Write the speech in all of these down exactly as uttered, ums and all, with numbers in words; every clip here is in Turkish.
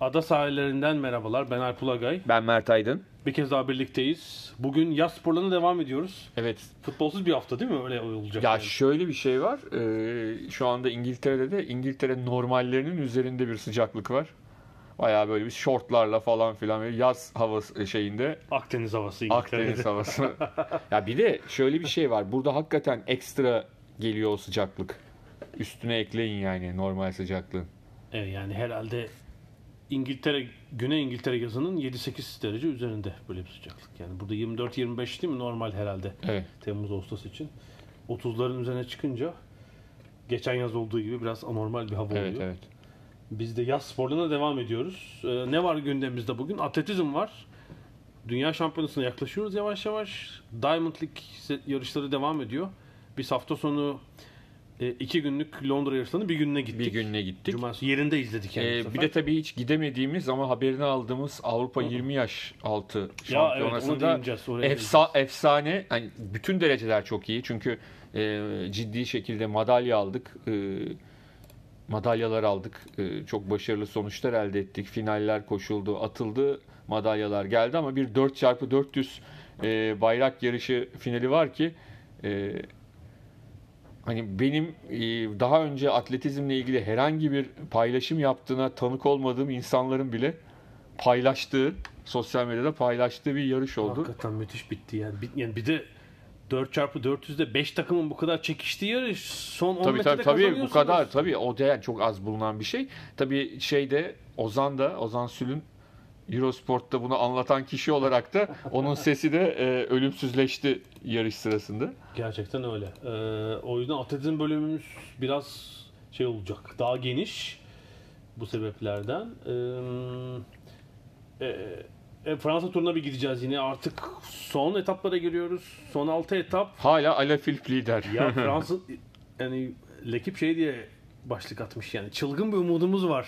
Ada sahillerinden merhabalar. Ben Alp Ulagay. Ben Mert Aydın. Bir kez daha birlikteyiz. Bugün yaz sporlarına devam ediyoruz. Evet. Futbolsuz bir hafta değil mi? Öyle olacak. Ya yani. Şöyle bir şey var. Ee, şu anda İngiltere'de de İngiltere normallerinin üzerinde bir sıcaklık var. Bayağı böyle bir şortlarla falan filan böyle yaz havası şeyinde. Akdeniz havası İngiltere'de. Akdeniz havası. Ya bir de şöyle bir şey var. Burada hakikaten ekstra geliyor o sıcaklık. Üstüne ekleyin yani normal sıcaklığın. Evet yani herhalde İngiltere, Güney İngiltere yazının yedi sekiz derece üzerinde böyle bir sıcaklık. Yani burada yirmi dört yirmi beş değil mi normal herhalde? Evet. Temmuz Ağustos için. otuzların üzerine çıkınca geçen yaz olduğu gibi biraz anormal bir hava evet, oluyor. Evet. Biz de yaz sporlarına devam ediyoruz. Ee, ne var gündemimizde bugün? Atletizm var. Dünya Şampiyonası'na yaklaşıyoruz yavaş yavaş. Diamond League yarışları devam ediyor. Biz hafta sonu İki günlük Londra yarışlarının bir gününe gittik. Bir gününe gittik. Cumartesi yerinde izledik. Yani ee, bir de tabii hiç gidemediğimiz ama haberini aldığımız Avrupa Hı-hı. yirmi yaş altı şampiyonasında evet, efsa- efsane. Yani bütün dereceler çok iyi. Çünkü e, ciddi şekilde madalya aldık. E, madalyalar aldık. E, çok başarılı sonuçlar elde ettik. Finaller koşuldu, atıldı. Madalyalar geldi ama bir dört çarpı dört yüz e, bayrak yarışı finali var ki e, hani benim daha önce atletizmle ilgili herhangi bir paylaşım yaptığına tanık olmadığım insanların bile paylaştığı, sosyal medyada paylaştığı bir yarış oldu. Hakikaten müthiş bitti yani. Bir, yani bir de dört çarpı dört yüzde beş takımın bu kadar çekiştiği yarış son on tabii, metrede tabii, kazanıyorsunuz. Tabii bu kadar tabii o değer çok az bulunan bir şey. Tabii şeyde Ozan da Ozan Sül'ün Eurosport'ta bunu anlatan kişi olarak da onun sesi de e, ölümsüzleşti yarış sırasında. Gerçekten öyle. Ee, o yüzden atletizm bölümümüz biraz şey olacak, daha geniş bu sebeplerden. Ee, e, Fransa turuna bir gideceğiz yine. Artık son etaplara giriyoruz. Son altı etap. Hala Alaphilippe lider. Ya Fransa yani Lekip şey diye başlık atmış yani. Çılgın bir umudumuz var.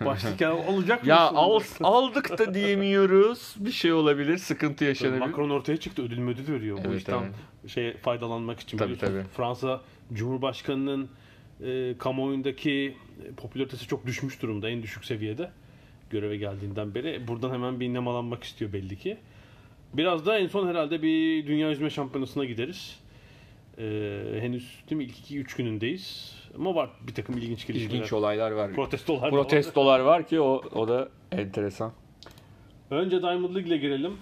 Başlık ya, olacak mı? Ya al, aldık da diyemiyoruz. Bir şey olabilir. Sıkıntı yaşanabilir. Macron ortaya çıktı. Ödül ödül veriyor. Evet, bu işten evet. şey, faydalanmak için. Tabii, tabii. Fransa Cumhurbaşkanı'nın e, kamuoyundaki popülaritesi çok düşmüş durumda. En düşük seviyede. Göreve geldiğinden beri. Buradan hemen bir nemalanmak istiyor belli ki. Biraz da en son herhalde bir Dünya Yüzme Şampiyonası'na gideriz. E, henüz değil mi? İlk iki üç günündeyiz. Ama var bir takım ilginç gelişmeler. İlginç olaylar var. Protestolar, Protestolar var. var ki o o da enteresan. Önce Diamond League'le girelim.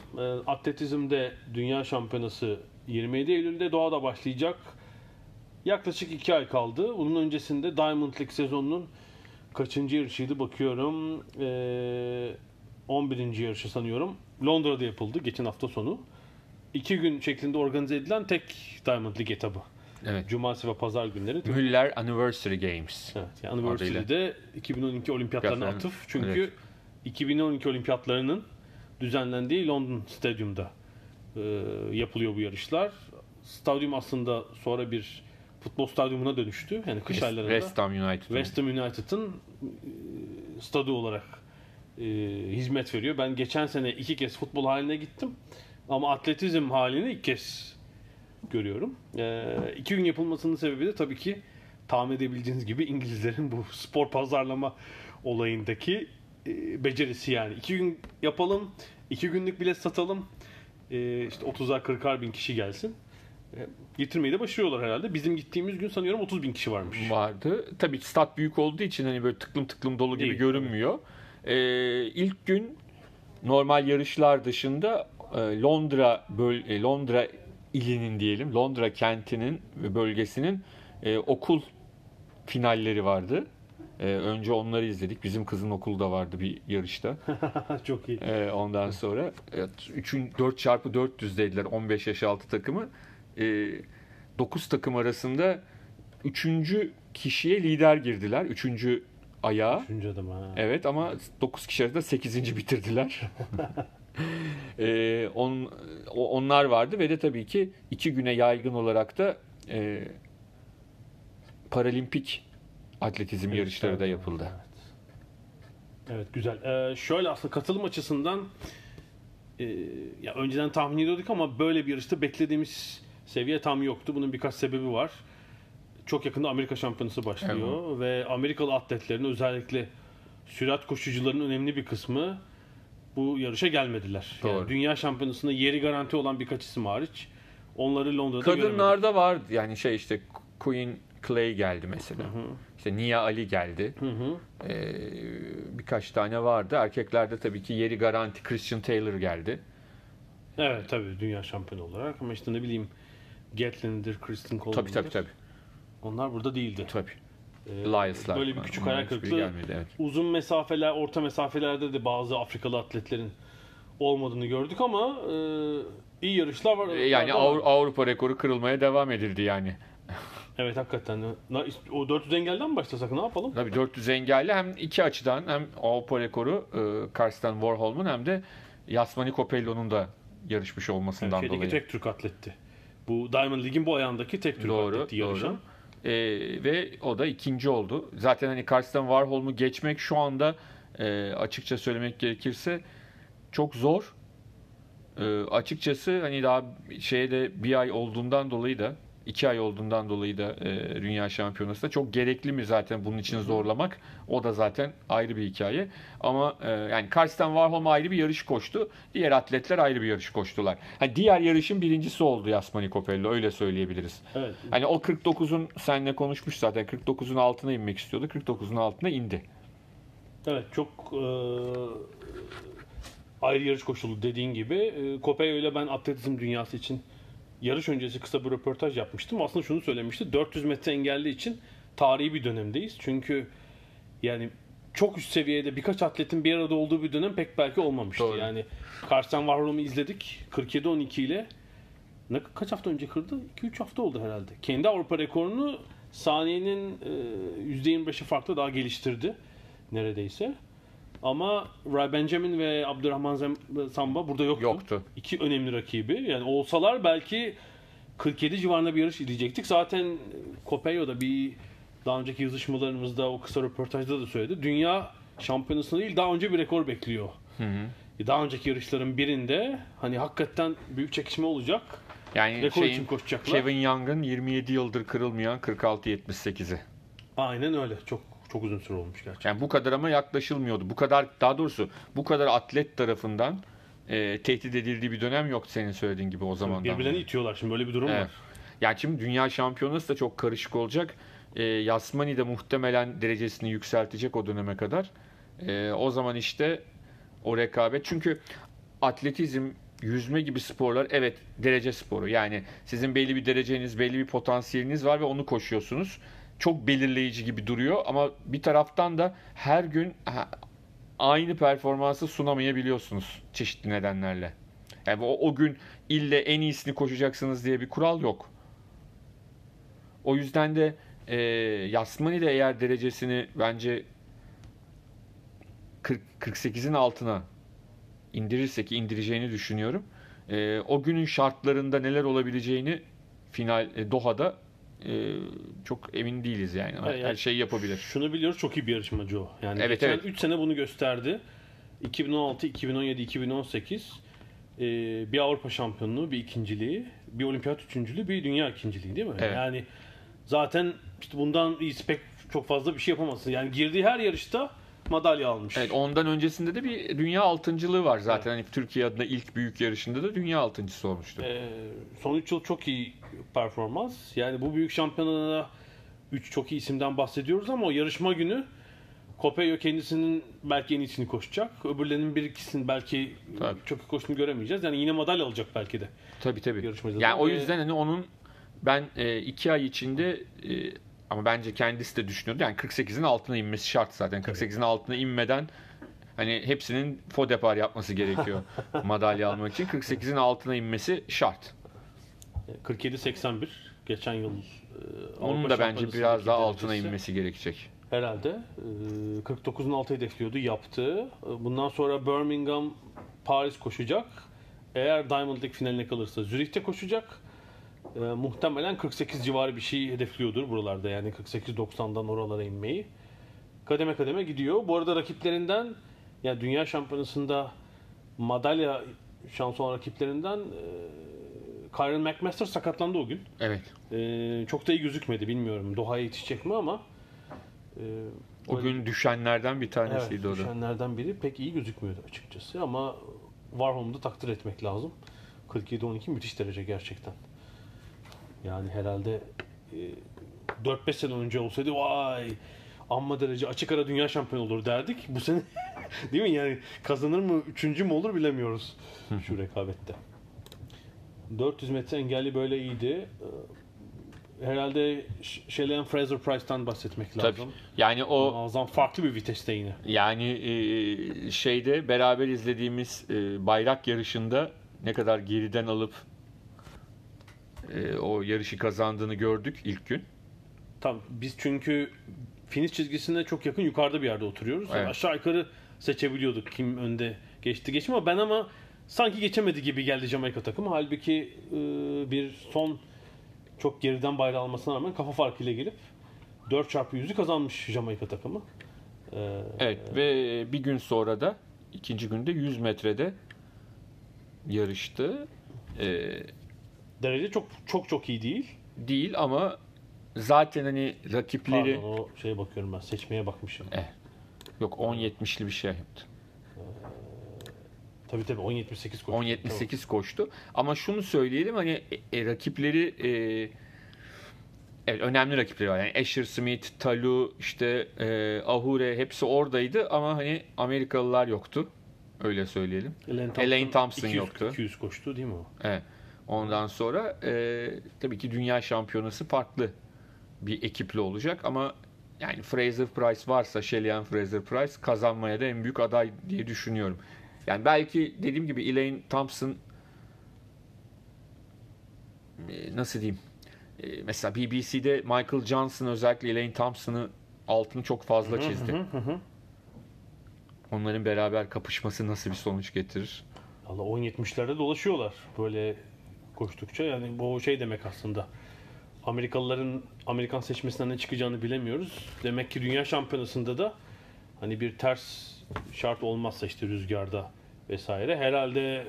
Atletizm'de Dünya Şampiyonası yirmi yedi Eylül'de Doha'da başlayacak. Yaklaşık iki ay kaldı. Bunun öncesinde Diamond League sezonunun kaçıncı yarışıydı bakıyorum. on birinci yarışı sanıyorum. Londra'da yapıldı geçen hafta sonu. İki gün şeklinde organize edilen tek Diamond League etabı. Evet. Cumartesi ve pazar günleri. Müller Anniversary Games. Evet, yani Anniversary'de iki bin on iki olimpiyatlarına atıf. Çünkü evet. iki bin on iki olimpiyatlarının düzenlendiği London Stadyum'da e, yapılıyor bu yarışlar. Stadyum aslında sonra bir futbol stadyumuna dönüştü. Yani kış West, aylarında West Ham United. West Ham United'ın e, stadı olarak e, hizmet veriyor. Ben geçen sene iki kez futbol haline gittim. Ama atletizm halini ilk kez görüyorum. Ee, iki gün yapılmasının sebebi de tabii ki tahmin edebileceğiniz gibi İngilizlerin bu spor pazarlama olayındaki e, becerisi yani. İki gün yapalım, iki günlük bilet satalım, e, işte otuza kırka bin kişi gelsin. getirmeyi de başarıyorlar herhalde. Bizim gittiğimiz gün sanıyorum otuz bin kişi varmış. Vardı. Tabii ki stat büyük olduğu için hani böyle tıklım tıklım dolu gibi İyi. görünmüyor. Ee, ilk gün normal yarışlar dışında Londra böl- Londra ilinin diyelim, Londra kentinin ve bölgesinin e, okul finalleri vardı. E, önce onları izledik. Bizim kızın okulda vardı bir yarışta. Çok iyi. E, ondan sonra üçün dört çarpı dört yüz dediler on beş yaş altı takımı. dokuz takım arasında üçüncü kişiye lider girdiler. üçüncü ayağa. üçüncü adım ha. Evet ama dokuz kişi arasında sekizinci bitirdiler. e, on, onlar vardı ve de tabii ki iki güne yaygın olarak da e, paralimpik atletizm evet, yarışları evet, da yapıldı. Evet, evet güzel. Ee, şöyle aslında katılım açısından e, ya önceden tahmin ediyorduk ama böyle bir yarışta beklediğimiz seviye tam yoktu. Bunun birkaç sebebi var. Çok yakında Amerika Şampiyonası başlıyor evet. ve Amerikalı atletlerin özellikle sürat koşucularının önemli bir kısmı bu yarışa gelmediler. Yani dünya şampiyonasında yeri garanti olan birkaç isim hariç onları Londra'da göremedik. Kadınlarda vardı yani şey işte Queen Clay geldi mesela. Hı hı. İşte Nia Ali geldi. Hı hı. Ee, birkaç tane vardı. Erkeklerde tabii ki yeri garanti Christian Taylor geldi. Evet tabii dünya şampiyonu olarak ama işte ne bileyim Gatlin'dir, Christian Coleman'dir. Tabii tabii tabii. Onlar burada değildi. Tabii. Ee, böyle bir küçük hayal kırıklığı. Evet. Uzun mesafeler, orta mesafelerde de bazı Afrikalı atletlerin olmadığını gördük ama e, iyi yarışlar var. Yani Avru- Avrupa rekoru kırılmaya devam edildi yani. Evet hakikaten. O dört yüz engelli mi başlasak ne yapalım? Tabii dört yüz engelli hem iki açıdan hem Avrupa rekoru e, Karsten Warholm'un hem de Yasmani Copello'nun da yarışmış olmasından evet, dolayı. Tek Türk atletti. Bu Diamond League'in bu ayağındaki tek Türk doğru, atletti yarışan. Doğru. Ee, ve o da ikinci oldu. Zaten hani Karsten Warholm'u geçmek şu anda e, açıkça söylemek gerekirse çok zor. E, açıkçası hani daha şeyde bir ay olduğundan dolayı da iki ay olduğundan dolayı da e, dünya şampiyonası da çok gerekli mi zaten bunun için zorlamak? O da zaten ayrı bir hikaye. Ama e, yani Karsten Warholm ayrı bir yarış koştu. Diğer atletler ayrı bir yarış koştular. Hani diğer yarışın birincisi oldu Yasmani Copello. Öyle söyleyebiliriz. Evet. Hani o kırk dokuzun seninle konuşmuş zaten. kırk dokuzun altına inmek istiyordu. kırk dokuzun altına indi. Evet çok e, ayrı yarış koşulu dediğin gibi. E, Copello ile ben atletizm dünyası için yarış öncesi kısa bir röportaj yapmıştım. Aslında şunu söylemişti. dört yüz metre engelli için tarihi bir dönemdeyiz. Çünkü yani çok üst seviyede birkaç atletin bir arada olduğu bir dönem pek belki olmamıştı. Doğru. Yani Karsten Warholm'u izledik. kırk yedi on iki ile ne kaç hafta önce kırdı? iki üç hafta oldu herhalde. Kendi Avrupa rekorunu saniyenin yüzde yirmi beşi farklı daha geliştirdi neredeyse. Ama Ray Benjamin ve Abdurrahman Samba burada yoktu. yoktu. İki önemli rakibi. Yani olsalar belki kırk yedi civarında bir yarış izleyecektik. Zaten Copello'da bir daha önceki yazışmalarımızda o kısa röportajda da söyledi. Dünya şampiyonasında değil daha önce bir rekor bekliyor. Hı hı. Daha önceki yarışların birinde hani hakikaten büyük çekişme olacak. Yani rekor şeyin, için koşacaklar. Kevin Young'ın yirmi yedi yıldır kırılmayan kırk altı yetmiş sekizi. Aynen öyle. Çok Çok uzun süre olmuş gerçekten. Yani bu kadar ama yaklaşılmıyordu. Bu kadar daha doğrusu bu kadar atlet tarafından e, tehdit edildiği bir dönem yok senin söylediğin gibi o zamandan. Birbirlerini yani. itiyorlar şimdi böyle bir durum evet. var. Yani şimdi dünya şampiyonası da çok karışık olacak. E, Yasmani de muhtemelen derecesini yükseltecek o döneme kadar. E, o zaman işte o rekabet. Çünkü atletizm, yüzme gibi sporlar evet derece sporu. Yani sizin belli bir dereceniz, belli bir potansiyeliniz var ve onu koşuyorsunuz. Çok belirleyici gibi duruyor ama bir taraftan da her gün aynı performansı sunamayabiliyorsunuz çeşitli nedenlerle. Yani o, o gün ille en iyisini koşacaksınız diye bir kural yok. O yüzden de e, Yasmani de eğer derecesini bence kırk, kırk sekizin altına indirirse ki indireceğini düşünüyorum. E, o günün şartlarında neler olabileceğini final e, Doha'da Ee, çok emin değiliz yani. yani her şeyi yapabilir. Şunu biliyoruz çok iyi bir yarışmacı o. Yani evet, geçen evet. üç sene bunu gösterdi. iki bin on altı, iki bin on yedi, iki bin on sekiz ee, bir Avrupa şampiyonluğu, bir ikinciliği, bir olimpiyat üçüncülüğü, bir dünya ikinciliği değil mi? Evet. Yani zaten işte bundan iyi pek çok fazla bir şey yapamazsın. Yani girdiği her yarışta madalya almış. Evet, ondan öncesinde de bir dünya altıncılığı var zaten. Evet. Hani Türkiye adına ilk büyük yarışında da dünya altıncısı olmuştu. Ee, son üç yıl çok iyi performans. Yani bu büyük şampiyonada üç çok iyi isimden bahsediyoruz ama o yarışma günü Copello kendisinin belki en iyisini koşacak. Öbürlerinin bir ikisini belki tabii. çok iyi koştuğunu göremeyeceğiz. Yani yine madalya alacak belki de. Tabii tabii. Yarışmacılar. Yani o yüzden hani onun ben e, iki ay içinde e, ama bence kendisi de düşünüyordu. Yani kırk sekizin altına inmesi şart zaten. kırk sekizin altına inmeden hani hepsinin faux depart yapması gerekiyor madalya almak için. kırk sekizin altına inmesi şart. kırk yedi seksen bir geçen yıl e, onun da bence biraz daha altına inmesi gerekecek. Herhalde kırk dokuzun altı hedefliyordu, yaptı. Bundan sonra Birmingham, Paris koşacak. Eğer Diamond League finaline kalırsa Zürich'te koşacak. E, muhtemelen kırk sekiz civarı bir şey hedefliyordur buralarda. Yani kırk sekiz doksandan oralara inmeyi. Kademe kademe gidiyor. Bu arada rakiplerinden, yani dünya şampiyonasında madalya şansı olan rakiplerinden e, Kyron McMaster sakatlandı o gün. Evet. E, çok da iyi gözükmedi. Bilmiyorum Doha'ya yetişecek mi ama Ee, o böyle, gün düşenlerden bir tanesiydi evet, o da. Düşenlerden biri pek iyi gözükmüyordu açıkçası ama Warholm'da takdir etmek lazım. kırk yedi on iki müthiş derece gerçekten. Yani herhalde e, dört beş sene önce olsaydı vay amma derece açık ara dünya şampiyonu olur derdik. Bu sene değil mi yani kazanır mı üçüncü mü olur bilemiyoruz şu rekabette. dört yüz metre engelli böyle iyiydi. Herhalde Shelly-Ann Fraser-Price'tan bahsetmek lazım. Tabii. Yani o azam farklı bir viteste yine. Yani e, şeyde beraber izlediğimiz e, bayrak yarışında ne kadar geriden alıp e, o yarışı kazandığını gördük ilk gün. Tam biz çünkü finish çizgisine çok yakın yukarıda bir yerde oturuyoruz. Evet. Aşağı yukarı seçebiliyorduk kim önde geçti geçti ama ben ama sanki geçemedi gibi geldi Jamaika takımı. Halbuki e, bir son çok geriden bayrağı almasına rağmen kafa farkıyla gelip dört çarpı yüzü kazanmış Jamaika takımı. Ee, evet ve bir gün sonra da ikinci günde yüz metrede yarıştı. Ee, derece çok çok çok iyi değil. Değil ama zaten hani rakipleri... Pardon o şeye bakıyorum ben, seçmeye bakmışım. Eh, yok on yetmişli bir şey yaptı. Tabii tabii on yetmiş sekiz koştu. on yetmiş sekiz koştu. Ama şunu söyleyelim hani e, e, rakipleri e, evet önemli rakipleri var. Yani Asher Smith, Talu, işte e, Ahure hepsi oradaydı ama hani Amerikalılar yoktu. Öyle söyleyelim. Elaine Thompson, Elaine Thompson iki yüz, yoktu. iki yüz koştu değil mi o? Evet. Ondan sonra e, tabii ki dünya şampiyonası farklı bir ekiple olacak ama yani Fraser-Price varsa Shelly-Ann Fraser-Price kazanmaya da en büyük aday diye düşünüyorum. Yani belki dediğim gibi Elaine Thompson nasıl diyeyim mesela B B C'de Michael Johnson özellikle Elaine Thompson'ı altını çok fazla çizdi. Hı hı hı hı. Onların beraber kapışması nasıl bir sonuç getirir? Valla on yetmişlerde dolaşıyorlar böyle koştukça yani bu şey demek aslında Amerikalıların Amerikan seçmesinden ne çıkacağını bilemiyoruz. Demek ki dünya şampiyonasında da hani bir ters şart olmazsa işte rüzgarda vesaire herhalde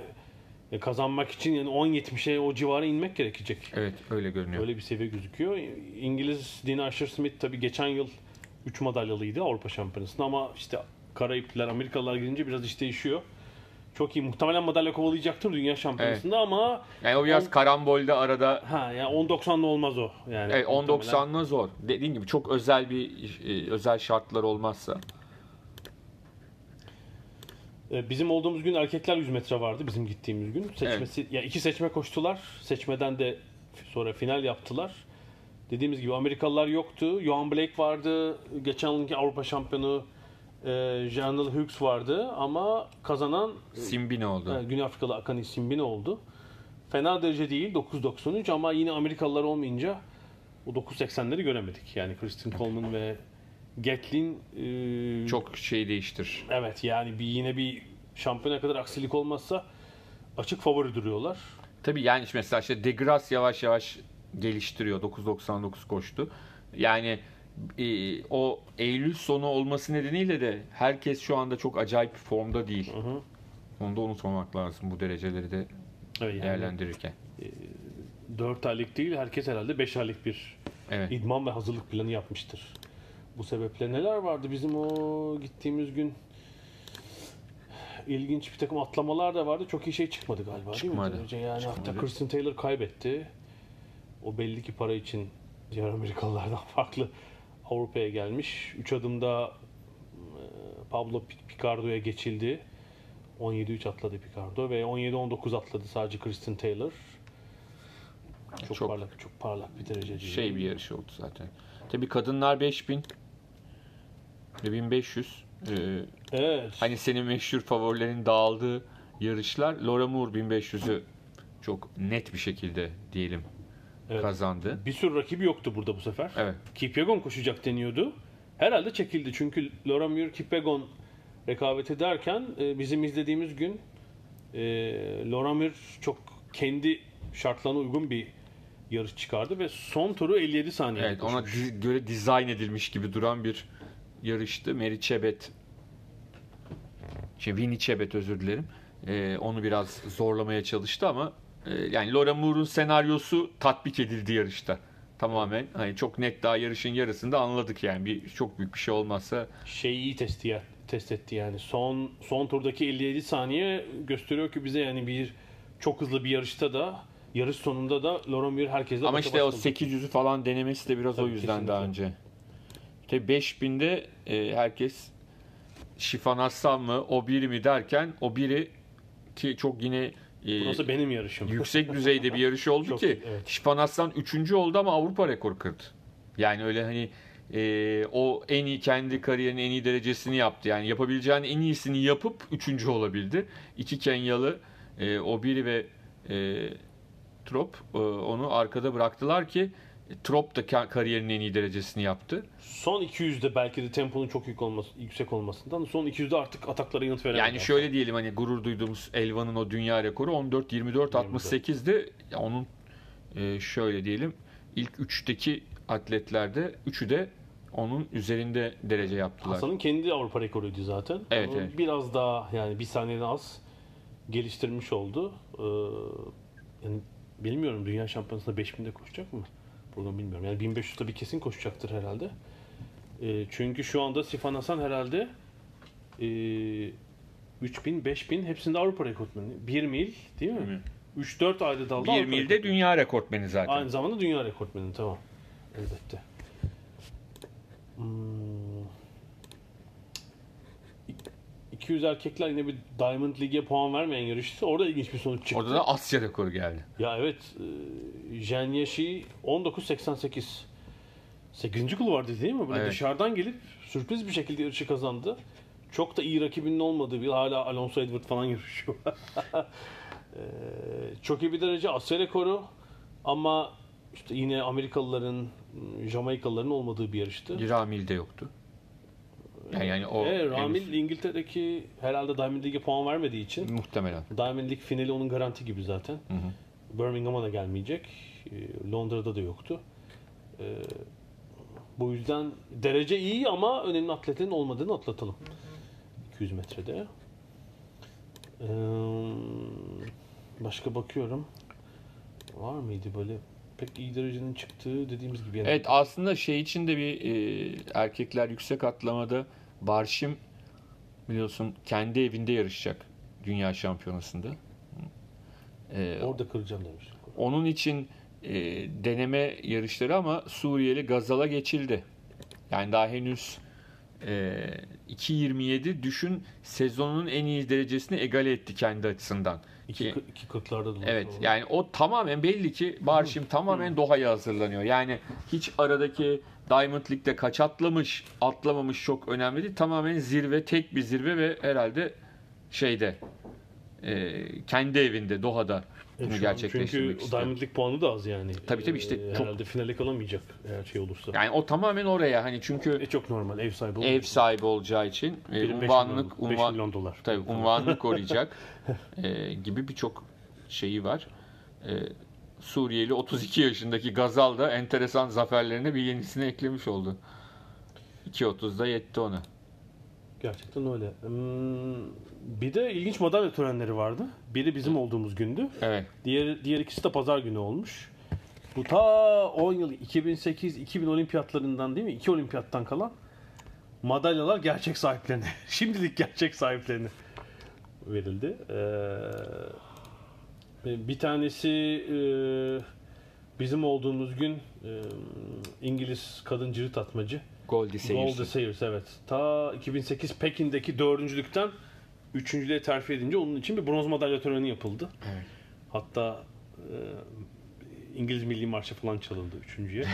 kazanmak için yani on yetmişe o civara inmek gerekecek. Evet öyle görünüyor. Öyle bir seviye gözüküyor. İngiliz Dina Asher-Smith tabii geçen yıl üç madalyalıydı Avrupa Şampiyonası'nda ama işte Karayipler, Amerikalılar girince biraz iş değişiyor. Çok iyi muhtemelen madalya kovalayacaktır Dünya Şampiyonası'nda evet. Ama yani o biraz on... karambolde arada. Ha yani on doksanla olmaz o yani. Evet on doksanla zor. Dediğim gibi çok özel bir özel şartlar olmazsa. Bizim olduğumuz gün erkekler yüz metre vardı bizim gittiğimiz gün. Seçmesi, evet. Yani iki seçme koştular. Seçmeden de sonra final yaptılar. Dediğimiz gibi Amerikalılar yoktu. Johan Blake vardı. Geçen yılki Avrupa şampiyonu eee Jean-Noël Hughes vardı ama kazanan Simbine oldu. Yani Güney Afrikalı Akani Simbine oldu. Fena derece değil dokuz doksan üç ama yine Amerikalılar olmayınca o dokuz seksenleri göremedik. Yani Christian Coleman ve Gatlin e, çok şey değiştir. Evet yani bir yine bir şampiyona kadar aksilik olmazsa açık favori duruyorlar. Tabii yani işte mesela işte De Grasse yavaş yavaş geliştiriyor. dokuz doksan dokuz koştu. Yani e, o Eylül sonu olması nedeniyle de herkes şu anda çok acayip formda değil. Hı hı. Onu da unutmamak lazım bu dereceleri de evet, değerlendirirken. Yani, e, dört aylık değil herkes herhalde beş aylık bir evet. idman ve hazırlık planı yapmıştır. bu sebeple. Neler vardı bizim o gittiğimiz gün? İlginç bir takım atlamalar da vardı. Çok iyi şey çıkmadı galiba. Çıkmadı. Değil mi? Yani çıkmadı. Hatta Christian Taylor kaybetti. O belli ki para için diğer Amerikalılardan farklı Avrupa'ya gelmiş. Üç adımda Pablo Picardo'ya geçildi. on yedi üç atladı Picardo ve on yedi on dokuz atladı sadece Christian Taylor. Çok, çok parlak, çok parlak bir derece. Şey bir yarış oldu zaten. Tabii kadınlar beş bin ve bin beş yüz. Ee, evet. Hani senin meşhur favorilerin dağıldığı yarışlar. Laura Muir bin beş yüzü çok net bir şekilde diyelim, evet, kazandı. Bir sürü rakibi yoktu burada bu sefer. Evet. Kipyegon koşacak deniyordu. Herhalde çekildi çünkü Laura Muir Kipyegon rekabet ederken bizim izlediğimiz gün Laura Muir çok kendi şartlarına uygun bir yarış çıkardı ve son turu elli yedi saniye. Evet, ona göre dizayn edilmiş gibi duran bir yarıştı. Mert Chebet, şey, Winny Chebet özür dilerim. Ee, onu biraz zorlamaya çalıştı ama e, yani Laura Muir'un senaryosu tatbik edildi yarışta. Tamamen hani çok net, daha yarışın yarısında anladık yani. Bir çok büyük bir şey olmazsa şeyi iyi test, ya, test etti yani. Son son turdaki elli yedi saniye gösteriyor ki bize yani bir çok hızlı bir yarışta da yarış sonunda da Laura Muir herkesle ama işte başladı. O sekiz yüzü falan denemesi de biraz tabii o yüzden kesinlikle. Daha önce. Tabii beş binde e, herkes Sifan Hassan mı, o biri mi derken o biri ki çok yine e, burası benim yarışım. Yüksek düzeyde bir yarış oldu çok, ki evet. Sifan Hassan üçüncü oldu ama Avrupa rekoru kırdı. Yani öyle hani e, o en iyi kendi kariyerinin en iyi derecesini yaptı. Yani yapabileceğin en iyisini yapıp üçüncü olabildi. İki Kenyalı e, o biri ve e, Trop e, onu arkada bıraktılar ki Trop da kariyerinin en iyi derecesini yaptı. Son iki yüzde belki de temponun çok yük olması, yüksek olmasından son iki yüzde artık ataklara yanıt veremedi. Yani şöyle artık diyelim hani gurur duyduğumuz Elvan'ın o dünya rekoru on dört yirmi dört altmış sekizdi. Onun e, şöyle diyelim ilk üçteki atletlerde üçü de onun üzerinde derece yaptılar. Hasan'ın kendi Avrupa rekoruydu zaten. Evet, evet. Biraz daha yani bir saniyeden az geliştirmiş oldu. Ee, yani bilmiyorum dünya şampiyonasında beş binde koşacak mı? Bunu bilmiyorum. Yani bin beş yüz tabii kesin koşacaktır herhalde. E, çünkü şu anda Sifan Hassan herhalde e, üç bin, beş bin hepsinde Avrupa rekortmeni. bir mil değil mi? üç dört ayrı dalda bir milde dünya rekortmeni zaten. Aynı zamanda dünya rekortmeni. Tamam. Elbette. Hmm. iki yüz erkekler yine bir Diamond League'e puan vermeyen yarıştı. Orada ilginç bir sonuç çıktı. Orada da Asya rekoru geldi. Ya evet. Jen Yeşi on dokuz seksen sekiz. sekizinci kulvardaydı değil mi? Böyle evet. Dışarıdan gelip sürpriz bir şekilde yarışı kazandı. Çok da iyi rakibinin olmadığı bir hala Alonso Edward falan yarışıyor. Çok iyi bir derece Asya rekoru ama işte yine Amerikalıların, Jamaikalıların olmadığı bir yarıştı. Ramil'de yoktu. Yani, yani o e, Ramil henüz İngiltere'deki herhalde Diamond League'e puan vermediği için muhtemelen. Diamond League finali onun garanti gibi zaten. Hı hı. Birmingham'a da gelmeyecek. Londra'da da yoktu. E, bu yüzden derece iyi ama önemli atletlerin olmadığını atlatalım. iki yüz metrede. E, başka bakıyorum. Var mıydı böyle pek iyi derecenin çıktığı dediğimiz gibi. Yani. Evet aslında şey için de bir e, erkekler yüksek atlamada Barşim biliyorsun kendi evinde yarışacak dünya şampiyonasında. E, Orada kıracağım demiş. Onun için e, deneme yarışları ama Suriyeli Gazal'a geçildi. Yani daha henüz e, iki yirmi yedi düşün sezonun en iyi derecesini egale etti kendi açısından. Ki, iki kırklarda da. Evet oldu. Yani o tamamen belli ki Barşim tamamen Doha'ya hazırlanıyor. Yani hiç aradaki Diamond League'de kaç atlamış, atlamamış çok önemli değil. Tamamen zirve, tek bir zirve ve herhalde şeyde e, kendi evinde Doha'da bunu evet, gerçekleştirmek çünkü istiyor. Diamond League puanı da az yani. Tabii tabii işte. Ee, herhalde çok, finale kalamayacak eğer şey olursa. Yani o tamamen oraya hani çünkü e, çok normal ev sahibi olacağı, ev sahibi olacağı için e, unvanlık milyon, unvan, milyon dolar. Tabii unvanlık koruyacak e, gibi birçok şeyi var. E, Suriyeli otuz iki yaşındaki Gazal da enteresan zaferlerine bir yenisini eklemiş oldu. iki otuzda yetti ona. Gerçekten öyle. Bir de ilginç madalya törenleri vardı. Biri bizim olduğumuz gündü. Evet. Diğer, diğer ikisi de pazar günü olmuş. Bu ta on yıl, iki bin sekiz iki bin olimpiyatlarından değil mi? iki olimpiyattan kalan madalyalar gerçek sahiplerine, şimdilik gerçek sahiplerine verildi. Ee, bir tanesi e, bizim olduğumuz gün e, İngiliz kadın cirit atmacı Goldie Sayers. Goldie Sayers, evet. Ta iki bin sekiz Pekin'deki dördüncülükten üçüncülüğe terfi edince onun için bir bronz madalya töreni yapıldı. Evet. Hatta e, İngiliz Milli Marşı falan çalındı üçüncüye.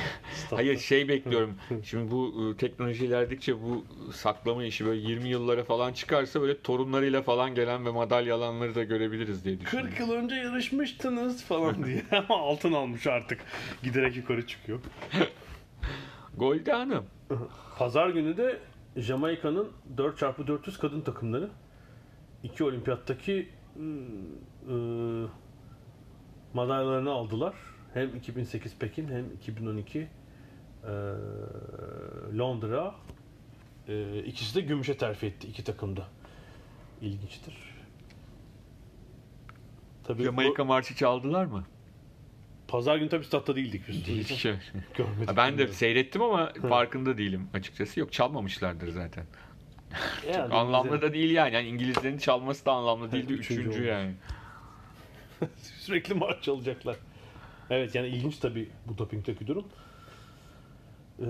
Hayır, şey bekliyorum. Şimdi bu e, teknoloji ilerledikçe bu saklama işi böyle yirmi yıllara falan çıkarsa böyle torunlarıyla falan gelen ve madalya alanları da görebiliriz diye düşünüyorum. kırk yıl önce yarışmıştınız falan diye. Ama altın almış artık. Giderek yukarı çıkıyor. Goldie Hanım. Pazar günü de Jamaika'nın dört çarpı dört yüz kadın takımları iki olimpiyattaki ıı, madalyalarını aldılar. Hem iki bin sekiz Pekin hem iki bin on iki ıı, Londra. Iı, ikisi de gümüşe terfi etti iki takımda. İlginçtir. Tabii Jamaika bu... marşı çaldılar mı? Pazar günü tabii statta değildik biz. Şey. Ben de seyrettim ama farkında değilim açıkçası. Yok, çalmamışlardır zaten. Yani anlamlı bize... da değil yani. yani. İngilizlerin çalması da anlamlı değildi. Üçüncü, Üçüncü yani. Sürekli marş çalacaklar. Evet, yani ilginç tabii bu dopingteki durum. Ee,